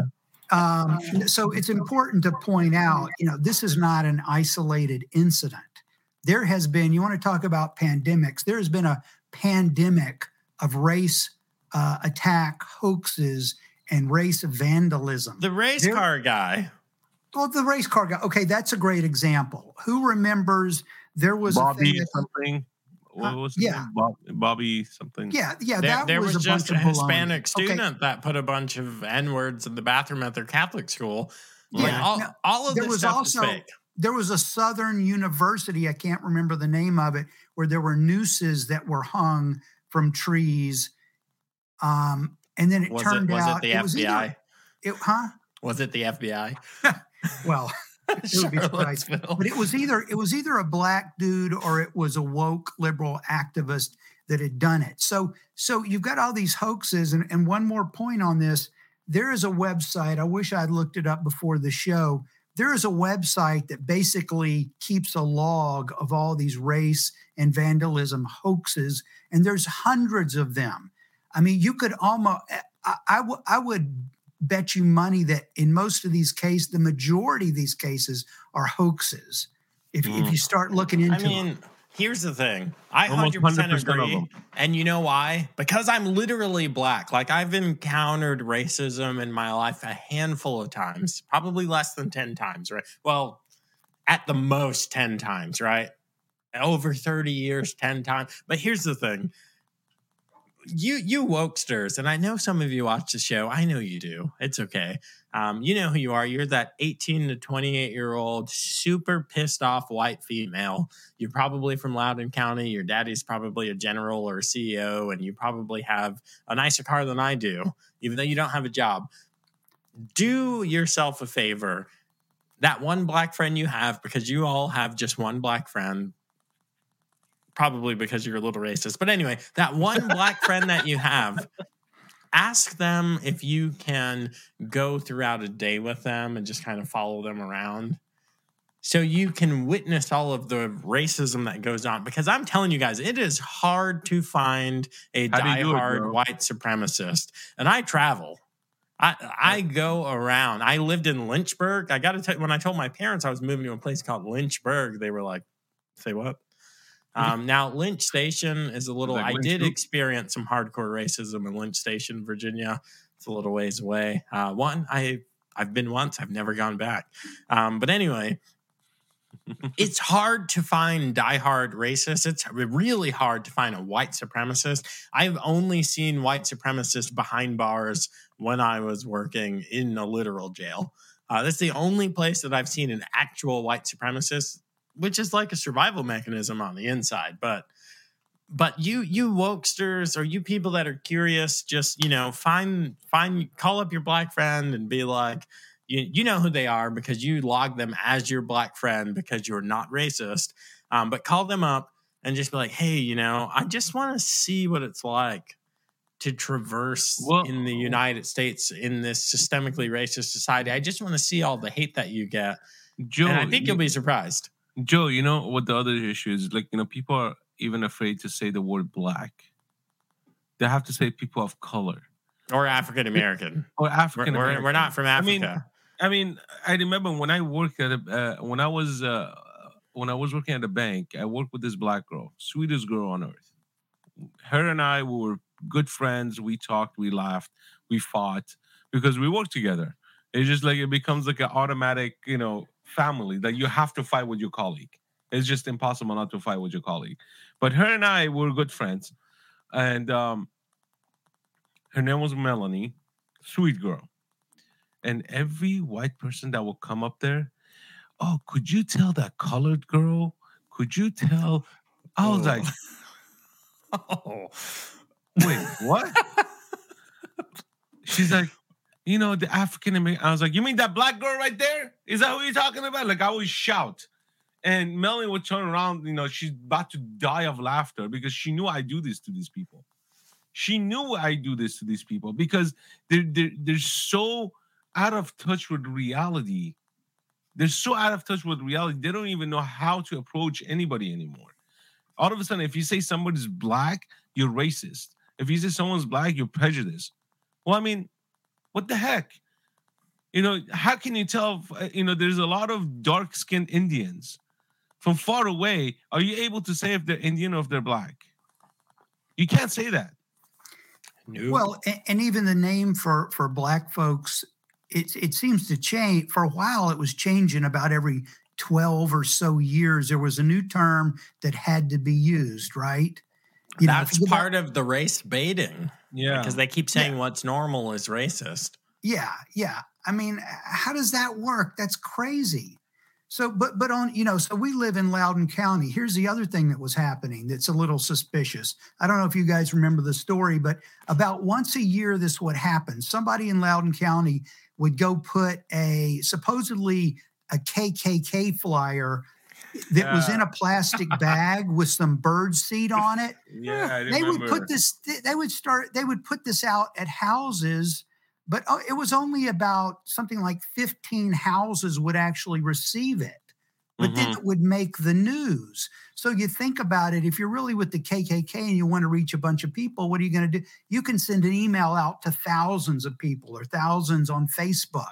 Um, so it's important to point out, you know, this is not an isolated incident. There has been, you want to talk about pandemics, there has been a pandemic of race uh, attack hoaxes and race vandalism. The race there, car guy. Well, the race car guy. Okay, that's a great example. Who remembers there was Bobby a thing that, something? What was uh, yeah. Bob, Bobby something? Yeah, yeah. There, that there was, was a just bunch a of Hispanic belonging. student okay. that put a bunch of N-words in the bathroom at their Catholic school. Like yeah. all, now, all of this was stuff also, is fake. There was a Southern university, I can't remember the name of it, where there were nooses that were hung from trees. Um, and then it was turned it, was out... Was it the it was F B I? Either, it, huh? Was it the F B I? Well... It would be surprised. But it was either it was either a black dude or it was a woke liberal activist that had done it. So so you've got all these hoaxes. And, and one more point on this. There is a website. I wish I'd looked it up before the show. There is a website that basically keeps a log of all these race and vandalism hoaxes. And there's hundreds of them. I mean, you could almost I, I, w- I would bet you money that in most of these cases, the majority of these cases are hoaxes. If, mm. if you start looking into them. I mean, them. Here's the thing. I Almost one hundred percent agree. And you know why? Because I'm literally black. Like, I've encountered racism in my life a handful of times, probably less than ten times, right? Well, at the most ten times, right? Over thirty years, ten times. But here's the thing. You you wokesters, and I know some of you watch the show. I know you do. It's okay. Um, you know who you are. You're that eighteen to twenty-eight-year-old, super pissed-off white female. You're probably from Loudoun County. Your daddy's probably a general or a C E O, and you probably have a nicer car than I do, even though you don't have a job. Do yourself a favor. That one black friend you have, because you all have just one black friend, probably because you're a little racist. But anyway, that one black friend that you have, ask them if you can go throughout a day with them and just kind of follow them around so you can witness all of the racism that goes on. Because I'm telling you guys, it is hard to find a diehard white supremacist. And I travel. I I go around. I lived in Lynchburg. I got to tell you, when I told my parents I was moving to a place called Lynchburg, they were like, say what? Um, now, Lynch Station is a little... Like I did experience some hardcore racism in Lynch Station, Virginia. It's a little ways away. Uh, one, I, I've been once. I've never gone back. Um, but anyway, it's hard to find diehard racists. It's really hard to find a white supremacist. I've only seen white supremacists behind bars when I was working in a literal jail. Uh, that's the only place that I've seen an actual white supremacist, which is like a survival mechanism on the inside. But but you you wokesters, or you people that are curious, just, you know, find find call up your black friend and be like, you you know who they are because you log them as your black friend because you're not racist. Um, but call them up and just be like, hey, you know, I just want to see what it's like to traverse Whoa. in the United States in this systemically racist society. I just want to see all the hate that you get. Joe, and I think you- you'll be surprised. Joe, you know what the other issue is? Like, you know, people are even afraid to say the word black. They have to say people of color. Or African-American. Or African-American. We're, we're not from Africa. I mean, I mean, I remember when I worked at a, uh, when I was, uh, when I was working at a bank, I worked with this black girl, sweetest girl on earth. Her and I, we were good friends. We talked, we laughed, we fought because we worked together. It's just like, it becomes like an automatic, you know, family that you have to fight with your colleague. It's just impossible not to fight with your colleague. But her and I were good friends, and um, her name was Melanie, sweet girl. And every white person that will come up there, oh, could you tell that colored girl? Could you tell? I was oh. like, oh, wait, what? She's like, you know, the African American. I was like, you mean that black girl right there? Is that what you're talking about? Like, I would shout. And Melanie would turn around, you know, she's about to die of laughter because she knew I do this to these people. She knew I do this to these people because they're, they're, they're so out of touch with reality. They're so out of touch with reality. They don't even know how to approach anybody anymore. All of a sudden, if you say somebody's black, you're racist. If you say someone's black, you're prejudiced. Well, I mean... What the heck? You know, how can you tell, you know, there's a lot of dark-skinned Indians from far away. Are you able to say if they're Indian or if they're black? You can't say that. No. Well, and, and even the name for, for black folks, it, it seems to change. For a while, it was changing about every twelve or so years, there was a new term that had to be used, right? You That's know, part about- of the race baiting. Yeah. Because they keep saying yeah. what's normal is racist. Yeah, yeah. I mean, how does that work? That's crazy. So, but, but on, you know, so we live in Loudoun County. Here's the other thing that was happening that's a little suspicious. I don't know if you guys remember the story, but about once a year, this would happen. Somebody in Loudoun County would go put a, supposedly a K K K flyer that yeah. was in a plastic bag with some bird seed on it. Yeah, I they remember. would put this, they would start, they would put this out at houses. But it was only about something like fifteen houses would actually receive it, but mm-hmm. then it would make the news. So you think about it, if you're really with the K K K and you want to reach a bunch of people, what are you going to do? You can send an email out to thousands of people or thousands on Facebook.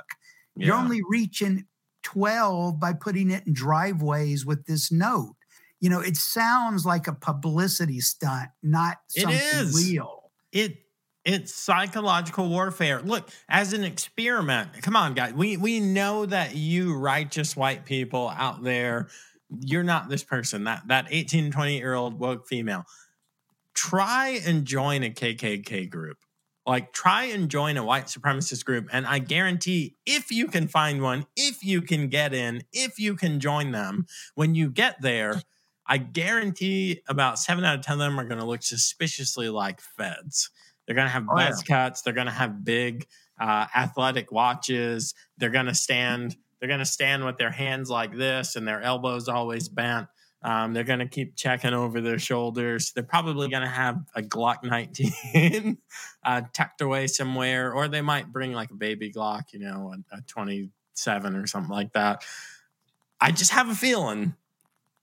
Yeah. You're only reaching twelve by putting it in driveways with this note. You know, it sounds like a publicity stunt, not something it is. real. It It's psychological warfare. Look, as an experiment, come on, guys. We we know that you righteous white people out there, you're not this person, that, that eighteen, twenty-year-old woke female. Try and join a K K K group. Like, try and join a white supremacist group, and I guarantee if you can find one, if you can get in, if you can join them, when you get there, I guarantee about seven out of ten of them are going to look suspiciously like feds. They're going to have buzz oh, yeah. cuts. They're going to have big uh, athletic watches. They're going to stand. They're going to stand with their hands like this and their elbows always bent. Um, they're going to keep checking over their shoulders. They're probably going to have a Glock nineteen uh, tucked away somewhere, or they might bring like a baby Glock, you know, a, a twenty-seven or something like that. I just have a feeling.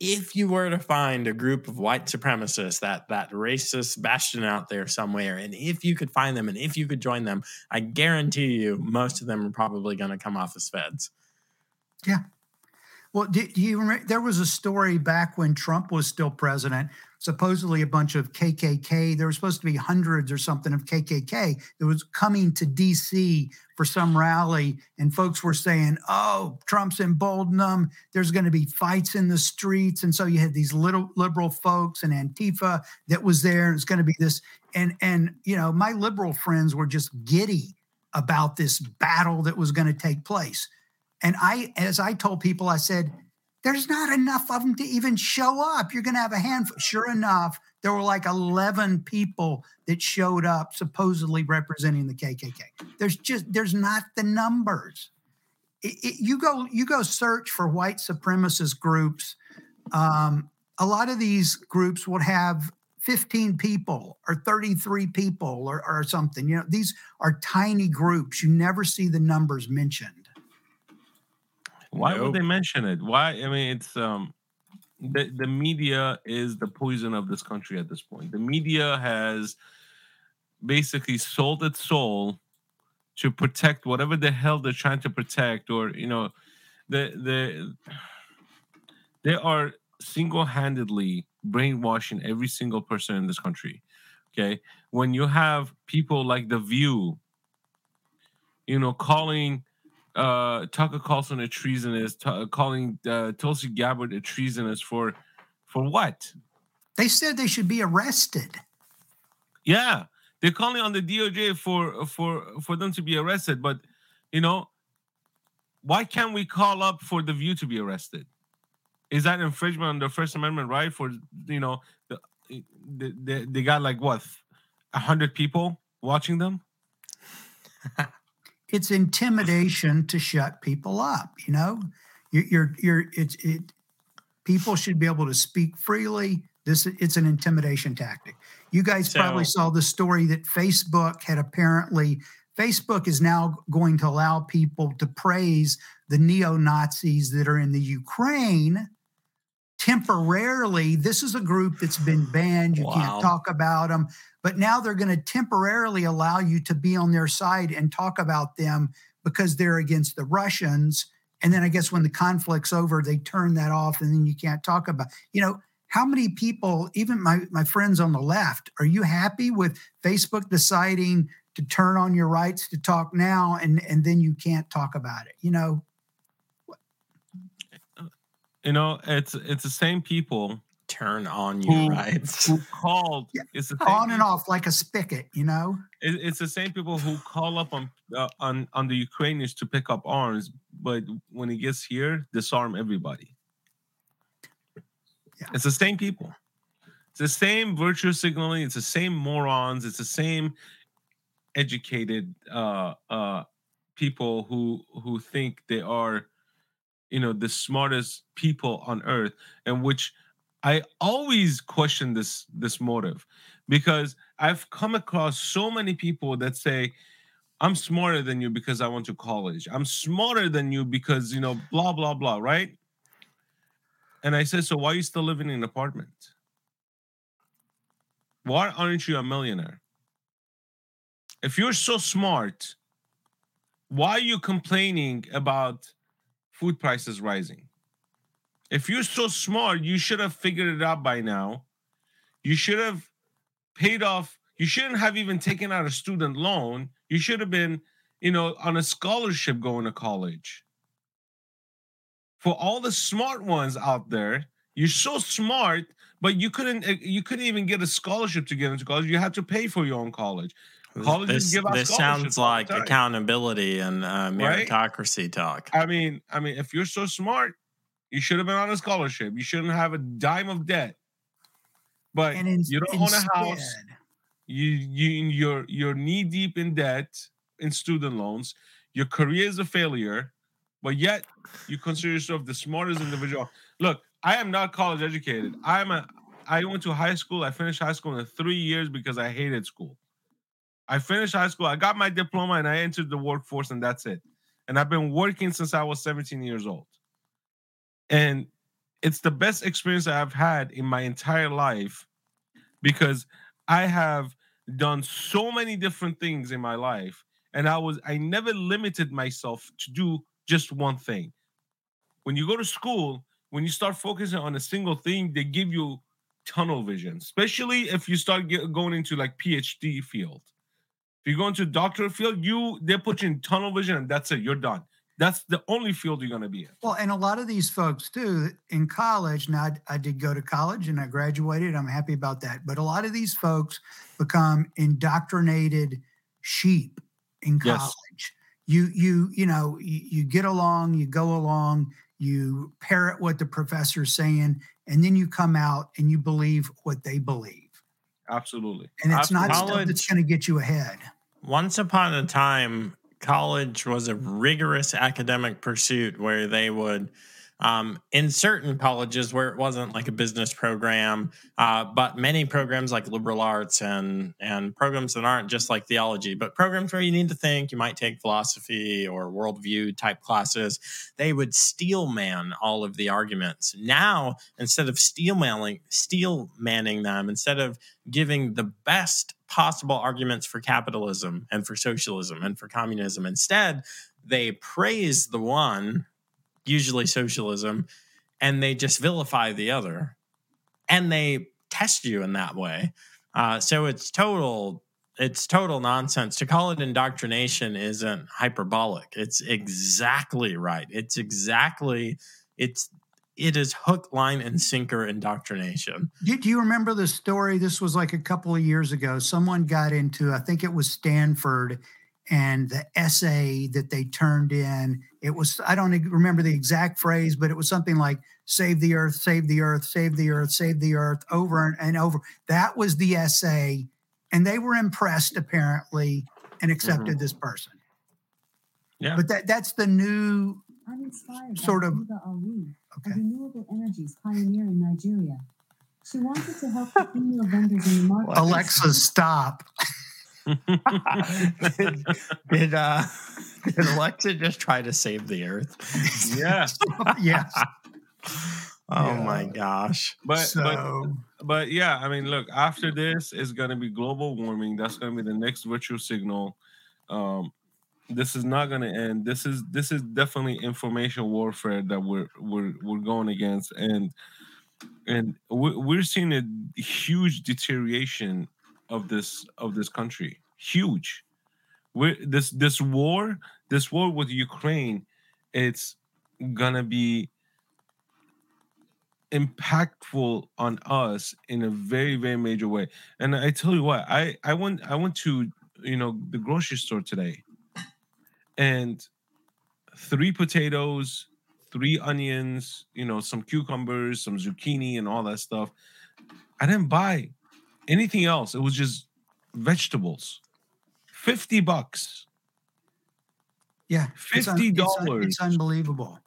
If you were to find a group of white supremacists, that that racist bastion out there somewhere, and if you could find them and if you could join them, I guarantee you most of them are probably going to come off as feds. Yeah. Well, do, do you remember, there was a story back when Trump was still president, supposedly a bunch of K K K. There were supposed to be hundreds or something of K K K that was coming to D C for some rally, and folks were saying, oh, Trump's emboldened them. There's going to be fights in the streets. And so you had these little liberal folks and Antifa that was there, and it's going to be this. And, and you know, my liberal friends were just giddy about this battle that was going to take place. And I, as I told people, I said, there's not enough of them to even show up. You're going to have a handful. Sure enough, there were like eleven people that showed up supposedly representing the K K K. There's just, there's not the numbers. It, it, you go, you go search for white supremacist groups. Um, a lot of these groups will have fifteen people or thirty-three people or, or something. You know, these are tiny groups. You never see the numbers mentioned. Why nope. would they mention it? Why? I mean, it's um, the the media is the poison of this country at this point. The media has basically sold its soul to protect whatever the hell they're trying to protect, or you know, the the they are single-handedly brainwashing every single person in this country. Okay, when you have people like The View, you know, calling. Uh, Tucker Carlson a treasonist, t- calling uh, Tulsi Gabbard a treasonist for, for what? They said they should be arrested. Yeah, they're calling on the D O J for for for them to be arrested. But you know, why can't we call up for The View to be arrested? Is that infringement on the First Amendment right? For you know, the, the, the, they got like what a hundred people watching them. It's intimidation to shut people up. You know, you're, you're, you're, it's, it, people should be able to speak freely. This, it's an intimidation tactic. You guys so, probably saw the story that Facebook had apparently, Facebook is now going to allow people to praise the neo-Nazis that are in the Ukraine temporarily. This is a group that's been banned. You wow. can't talk about them. But now they're going to temporarily allow you to be on their side and talk about them because they're against the Russians. And then I guess when the conflict's over, they turn that off and then you can't talk about, you know, how many people, even my, my friends on the left, are you happy with Facebook deciding to turn on your rights to talk now and, and then you can't talk about it? You know, You know, it's it's the same people. Turn on you, who, right? Who called? Yeah. It's the on and people, off like a spigot, you know. It, it's the same people who call up on, uh, on on the Ukrainians to pick up arms, but when it gets here, disarm everybody. Yeah. It's the same people. It's the same virtue signaling. It's the same morons. It's the same educated uh, uh, people who who think they are, you know, the smartest people on earth, and which. I always question this this motive because I've come across so many people that say, I'm smarter than you because I went to college. I'm smarter than you because, you know, blah, blah, blah, right? And I said, so why are you still living in an apartment? Why aren't you a millionaire? If you're so smart, why are you complaining about food prices rising? If you're so smart, you should have figured it out by now. You should have paid off. You shouldn't have even taken out a student loan. You should have been, you know, on a scholarship going to college. For all the smart ones out there, you're so smart, but you couldn't you couldn't even get a scholarship to get into college. You had to pay for your own college. Colleges this give out this sounds like accountability and uh, meritocracy right? talk. I mean, I mean, if you're so smart, you should have been on a scholarship. You shouldn't have a dime of debt. But in, you don't instead, own a house. You you you're you're knee deep in debt in student loans. Your career is a failure, but yet you consider yourself the smartest individual. Look, I am not college educated. I'm a I went to high school. I finished high school in three years because I hated school. I finished high school. I got my diploma and I entered the workforce, and that's it. And I've been working since I was seventeen years old. And it's the best experience I've had in my entire life because I have done so many different things in my life. And I was I never limited myself to do just one thing. When you go to school, when you start focusing on a single thing, they give you tunnel vision, especially if you start get, going into like PhD field. If you go into doctoral field, you they put you in tunnel vision and that's it. You're done. That's the only field you're going to be in. Well, and a lot of these folks, too, in college, now I, I did go to college and I graduated. I'm happy about that. But a lot of these folks become indoctrinated sheep in college. Yes. You, you, you know, you, you get along, you go along, you parrot what the professor's saying, and then you come out and you believe what they believe. Absolutely. And it's Absolutely. not stuff that's going to get you ahead. Once upon a time, college was a rigorous academic pursuit where they would, um, in certain colleges where it wasn't like a business program, uh, but many programs like liberal arts and and programs that aren't just like theology, but programs where you need to think, you might take philosophy or worldview type classes, they would steel man all of the arguments. Now, instead of steel manning, steel manning them, instead of giving the best possible arguments for capitalism and for socialism and for communism. Instead, they praise the one, usually socialism, and they just vilify the other. And they test you in that way. Uh, so it's total it's total nonsense. To call it indoctrination isn't hyperbolic. It's exactly right. It's exactly it's It is hook, line, and sinker indoctrination. Do, do you remember the story? This was like a couple of years ago. Someone got into, I think it was Stanford, and the essay that they turned in, it was, I don't remember the exact phrase, but it was something like, save the earth, save the earth, save the earth, save the earth, over and over. That was the essay, and they were impressed, apparently, and accepted mm-hmm. this person. Yeah. But that that's the new... I'm inspired sort by of Ali, okay. a renewable energies pioneer in Nigeria. She wanted to help the female vendors in the market. Alexa, stop. did did, uh, did Alexa just try to save the earth? Yes. yes. Oh yeah. my gosh. But, so. but but yeah, I mean, look, after this is going to be global warming. That's going to be the next virtue signal. Um This is not going to end. This is this is definitely information warfare that we're we're we're going against, and and we're seeing a huge deterioration of this of this country. Huge. We're, this this war this war with Ukraine, it's gonna be impactful on us in a very, very major way. And I tell you what, I, I went I went to, you know, the grocery store today, and three potatoes, three onions, you know, some cucumbers, some zucchini and all that stuff. I didn't buy anything else. It was just vegetables. fifty bucks. Yeah. fifty dollars. It's, un- it's, un- it's unbelievable.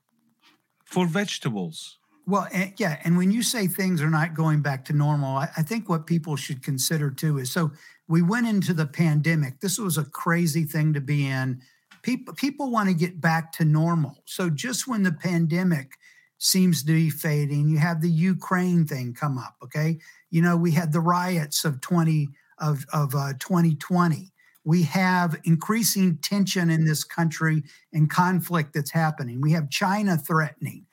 For vegetables. Well, and, yeah. And when you say things are not going back to normal, I, I think what people should consider too is, so we went into the pandemic. This was a crazy thing to be in. People, people want to get back to normal. So just when the pandemic seems to be fading, you have the Ukraine thing come up. Okay. You know, we had the riots of twenty of, of uh, twenty twenty. We have increasing tension in this country and conflict that's happening. We have China threatening.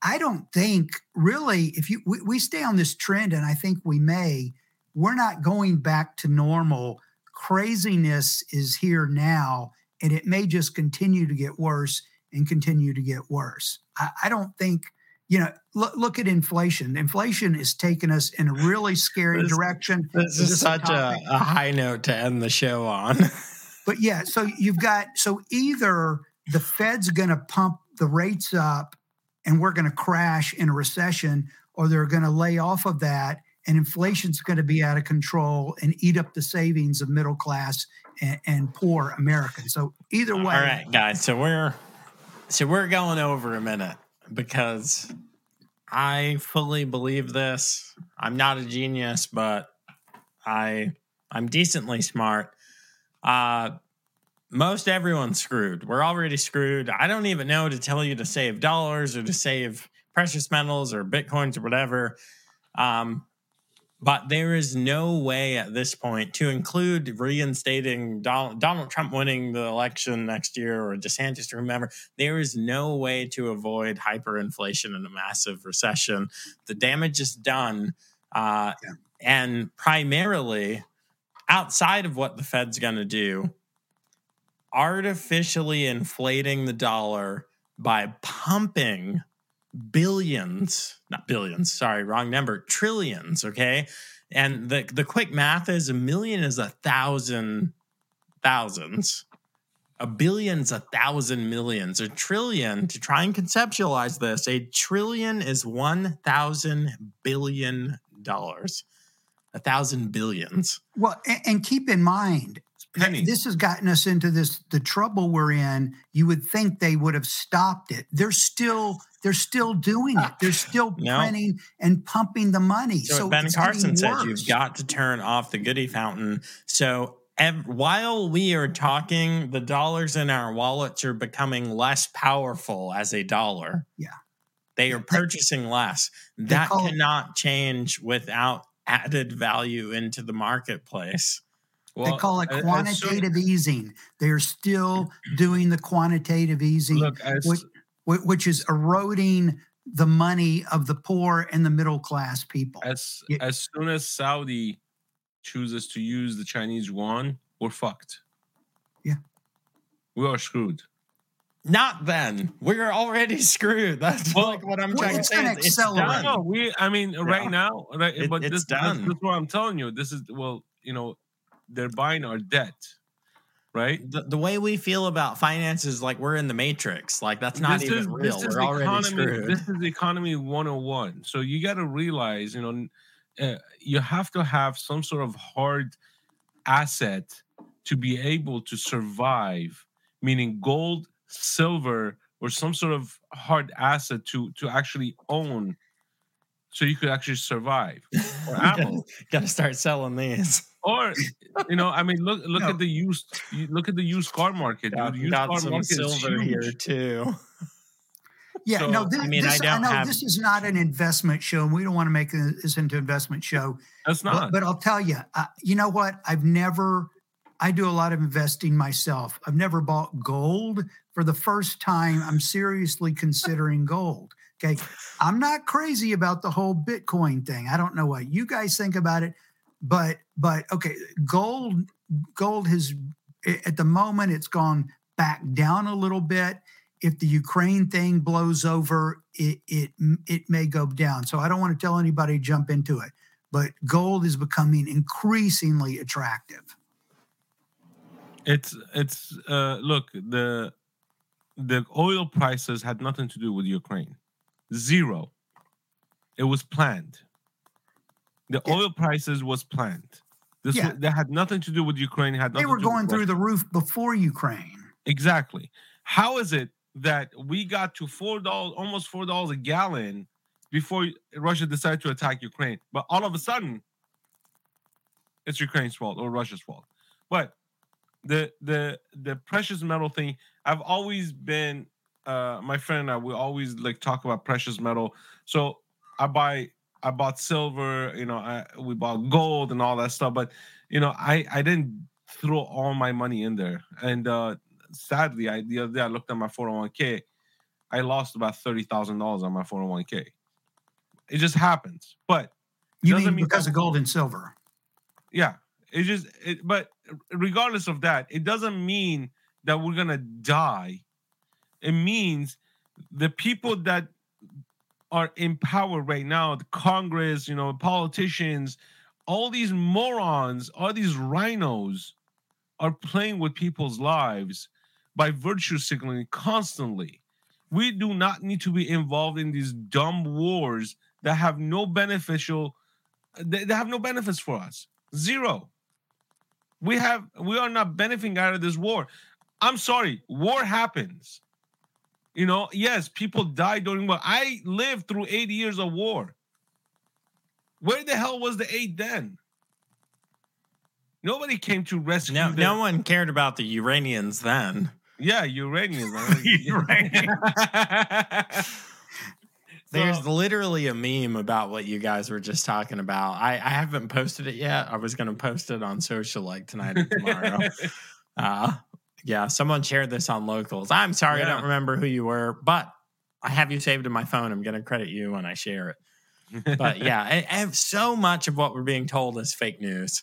I don't think really, if you we, we stay on this trend, and I think we may, we're not going back to normal. Craziness is here now, and it may just continue to get worse and continue to get worse. I, I don't think, you know, look, look at inflation. Inflation is taking us in a really scary this, direction. This, this is such a, a high note to end the show on. But yeah, so you've got, so either the Fed's going to pump the rates up and we're going to crash in a recession, or they're going to lay off of that, and inflation's going to be out of control and eat up the savings of middle class and, and poor Americans. So either way. All right, guys. So we're so we're going over a minute because I fully believe this. I'm not a genius, but I I'm decently smart. Uh, Most everyone's screwed. We're already screwed. I don't even know to tell you to save dollars or to save precious metals or bitcoins or whatever. Um, but there is no way at this point to include reinstating Donald, Donald Trump winning the election next year or DeSantis or whomever. There is no way to avoid hyperinflation and a massive recession. The damage is done. Uh, yeah. And primarily outside of what the Fed's going to do, artificially inflating the dollar by pumping billions, not billions, sorry, wrong number, trillions, okay? And the, the quick math is a million is a thousand thousands. A billion's a thousand millions. A trillion, to try and conceptualize this, a trillion is one thousand billion dollars. A thousand billions. Well, and, and keep in mind, pennies. This has gotten us into this, the trouble we're in. You would think they would have stopped it. They're still, they're still doing it. They're still printing no. and pumping the money. So, so Ben Carson said, you've got to turn off the goody fountain. So ev- while we are talking, the dollars in our wallets are becoming less powerful as a dollar. Yeah. They are purchasing they, less. That call- cannot change without added value into the marketplace. Well, they call it quantitative I, I easing. They're still doing the quantitative easing, look, I, which, which is eroding the money of the poor and the middle class people. As yeah. as soon as Saudi chooses to use the Chinese yuan, we're fucked. Yeah. We are screwed. Not then. We're already screwed. That's well, like what I'm well, trying to say. It's done. No, we, I mean, right yeah. now, right, it, but it's this, done. That's, that's what I'm telling you. This is, well, you know, they're buying our debt, right? The, the way we feel about finance is like we're in the Matrix. Like, that's not this even is, real. We're already economy, screwed. This is economy one oh one. So you got to realize, you know, uh, you have to have some sort of hard asset to be able to survive, meaning gold, silver, or some sort of hard asset to, to actually own so you could actually survive. Or Apple. Got to start selling these. Or, you know, I mean, look look no. at the used look at the used car market. Dude. Used got car some market silver here too. Yeah, so, no, this, I mean, this, I don't I know have... this is not an investment show, and we don't want to make this into an investment show. That's not. But, but I'll tell you, uh, you know what? I've never. I do a lot of investing myself. I've never bought gold. For the first time, I'm seriously considering gold. Okay, I'm not crazy about the whole Bitcoin thing. I don't know what you guys think about it. But but okay, gold gold has at the moment it's gone back down a little bit. if the Ukraine thing blows over, it it it may go down. So I don't want to tell anybody jump into it, but gold is becoming increasingly attractive. It's it's uh, look, the the oil prices had nothing to do with Ukraine. Zero. It was planned. The yeah. oil prices was planned. This yeah. was, that had nothing to do with Ukraine. Had nothing they were to going do with through the roof before Ukraine. Exactly. How is it that we got to four dollars, almost four dollars a gallon, before Russia decided to attack Ukraine? But all of a sudden, it's Ukraine's fault or Russia's fault. But the the the precious metal thing, I've always been, uh, my friend and I, we always like talk about precious metal. So I buy, I bought silver, you know, I, we bought gold and all that stuff. But you know, I I didn't throw all my money in there. And uh, sadly, I the other day I looked at my four oh one k, I lost about thirty thousand dollars on my four oh one k. It just happens. But you mean because of gold and silver? Yeah. It just, it, but regardless of that, it doesn't mean that we're gonna die. It means the people that are in power right now, the Congress, you know, politicians, all these morons, all these rhinos, are playing with people's lives by virtue signaling constantly. We do not need to be involved in these dumb wars that have no beneficial, they, they have no benefits for us. Zero. We have we are not benefiting out of this war. I'm sorry, war happens. You know, yes, people die during war. I lived through eight years of war. Where the hell was the eight then? Nobody came to rescue. No, them. No one cared about the Iranians then. Yeah, Iranians. Iranians. There's so, literally a meme about what you guys were just talking about. I, I haven't posted it yet. I was going to post it on social like tonight or tomorrow. uh, yeah, someone shared this on Locals. I'm sorry, yeah. I don't remember who you were, but I have you saved in my phone. I'm going to credit you when I share it. But yeah, I, I have so much of what we're being told is fake news.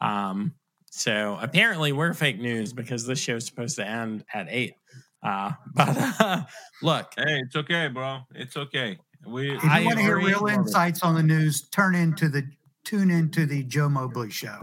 Um, so apparently we're fake news because this show's supposed to end at eight. Uh, but uh, look, hey, it's okay, bro. It's okay. We, if you I want to hear real insights on the news, turn into the tune into the Joe Mobley Show.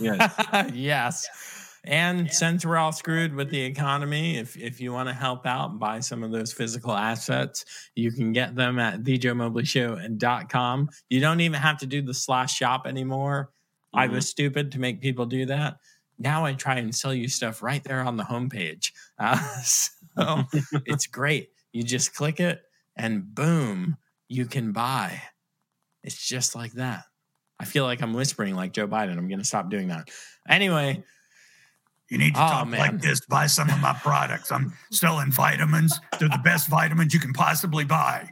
Yes, yes. And yeah. since we're all screwed with the economy, if if you want to help out and buy some of those physical assets, you can get them at the joe mobley show dot com. You don't even have to do the slash shop anymore. Mm-hmm. I was stupid to make people do that. Now I try and sell you stuff right there on the homepage. Uh, so it's great. You just click it and boom, you can buy. It's just like that. I feel like I'm whispering like Joe Biden. I'm going to stop doing that. Anyway. You need to oh, talk man. like this. Buy some of my products. I'm selling vitamins. They're the best vitamins you can possibly buy.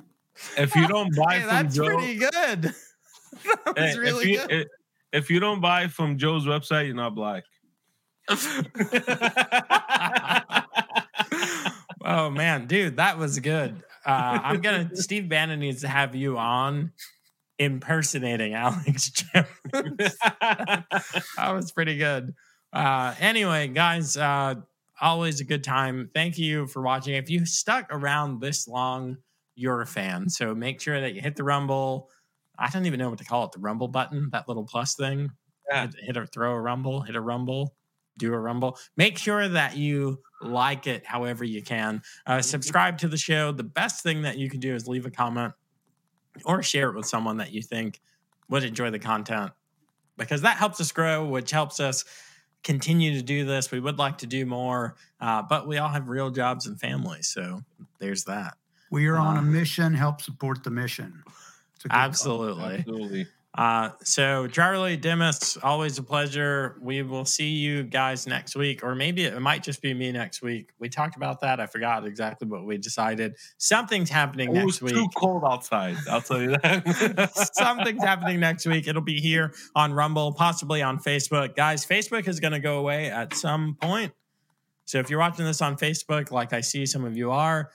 If you don't buy hey, from that's Joe. That's pretty good. That was hey, really if you, good. If you don't buy from Joe's website, you're not black. Oh man, dude, that was good. Uh, I'm gonna. Steve Bannon needs to have you on impersonating Alex Jones. That was pretty good. Uh, anyway, guys, uh, always a good time. Thank you for watching. If you stuck around this long, you're a fan. So make sure that you hit the Rumble. I don't even know what to call it. The Rumble button, that little plus thing. Yeah. Hit, hit a throw a Rumble. Hit a Rumble. Do a Rumble. Make sure that you like it however you can. Uh, subscribe to the show. The best thing that you can do is leave a comment or share it with someone that you think would enjoy the content, because that helps us grow, which helps us continue to do this. We would like to do more, uh, but we all have real jobs and families. So there's that. We are on um, a mission. Help support the mission. Absolutely. Call. Absolutely. Uh, so Charlie, Demis, always a pleasure. We will see you guys next week, or maybe it might just be me next week. We talked about that. I forgot exactly what we decided. Something's happening it next was week. Too cold outside. I'll tell you that. Something's happening next week. It'll be here on Rumble, possibly on Facebook. Guys, Facebook is going to go away at some point. So if you're watching this on Facebook, like I see some of you are,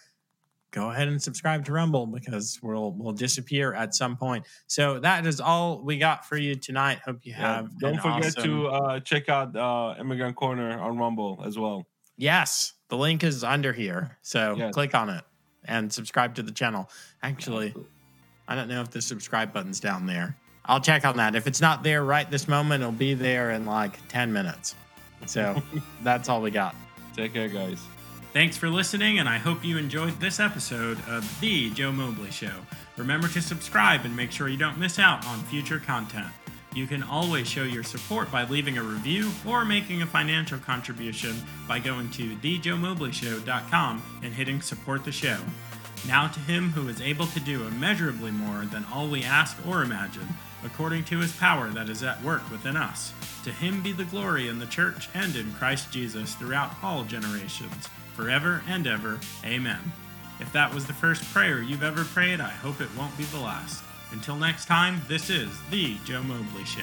go ahead and subscribe to Rumble, because we'll we'll disappear at some point. So that is all we got for you tonight. Hope you yeah, have. Don't forget awesome... to uh, check out uh, Immigrant Corner on Rumble as well. Yes, The link is under here, so yes. click on it and subscribe to the channel. Actually, I don't know if the subscribe button's down there. I'll check on that. If it's not there right this moment, it'll be there in like ten minutes. So that's all we got. Take care, guys. Thanks for listening, and I hope you enjoyed this episode of The Joe Mobley Show. Remember to subscribe and make sure you don't miss out on future content. You can always show your support by leaving a review or making a financial contribution by going to the joe mobley show dot com and hitting support the show. Now to him who is able to do immeasurably more than all we ask or imagine, according to his power that is at work within us. To him be the glory in the church and in Christ Jesus throughout all generations, forever and ever. Amen. If that was the first prayer you've ever prayed, I hope it won't be the last. Until next time, this is The Joe Mobley Show.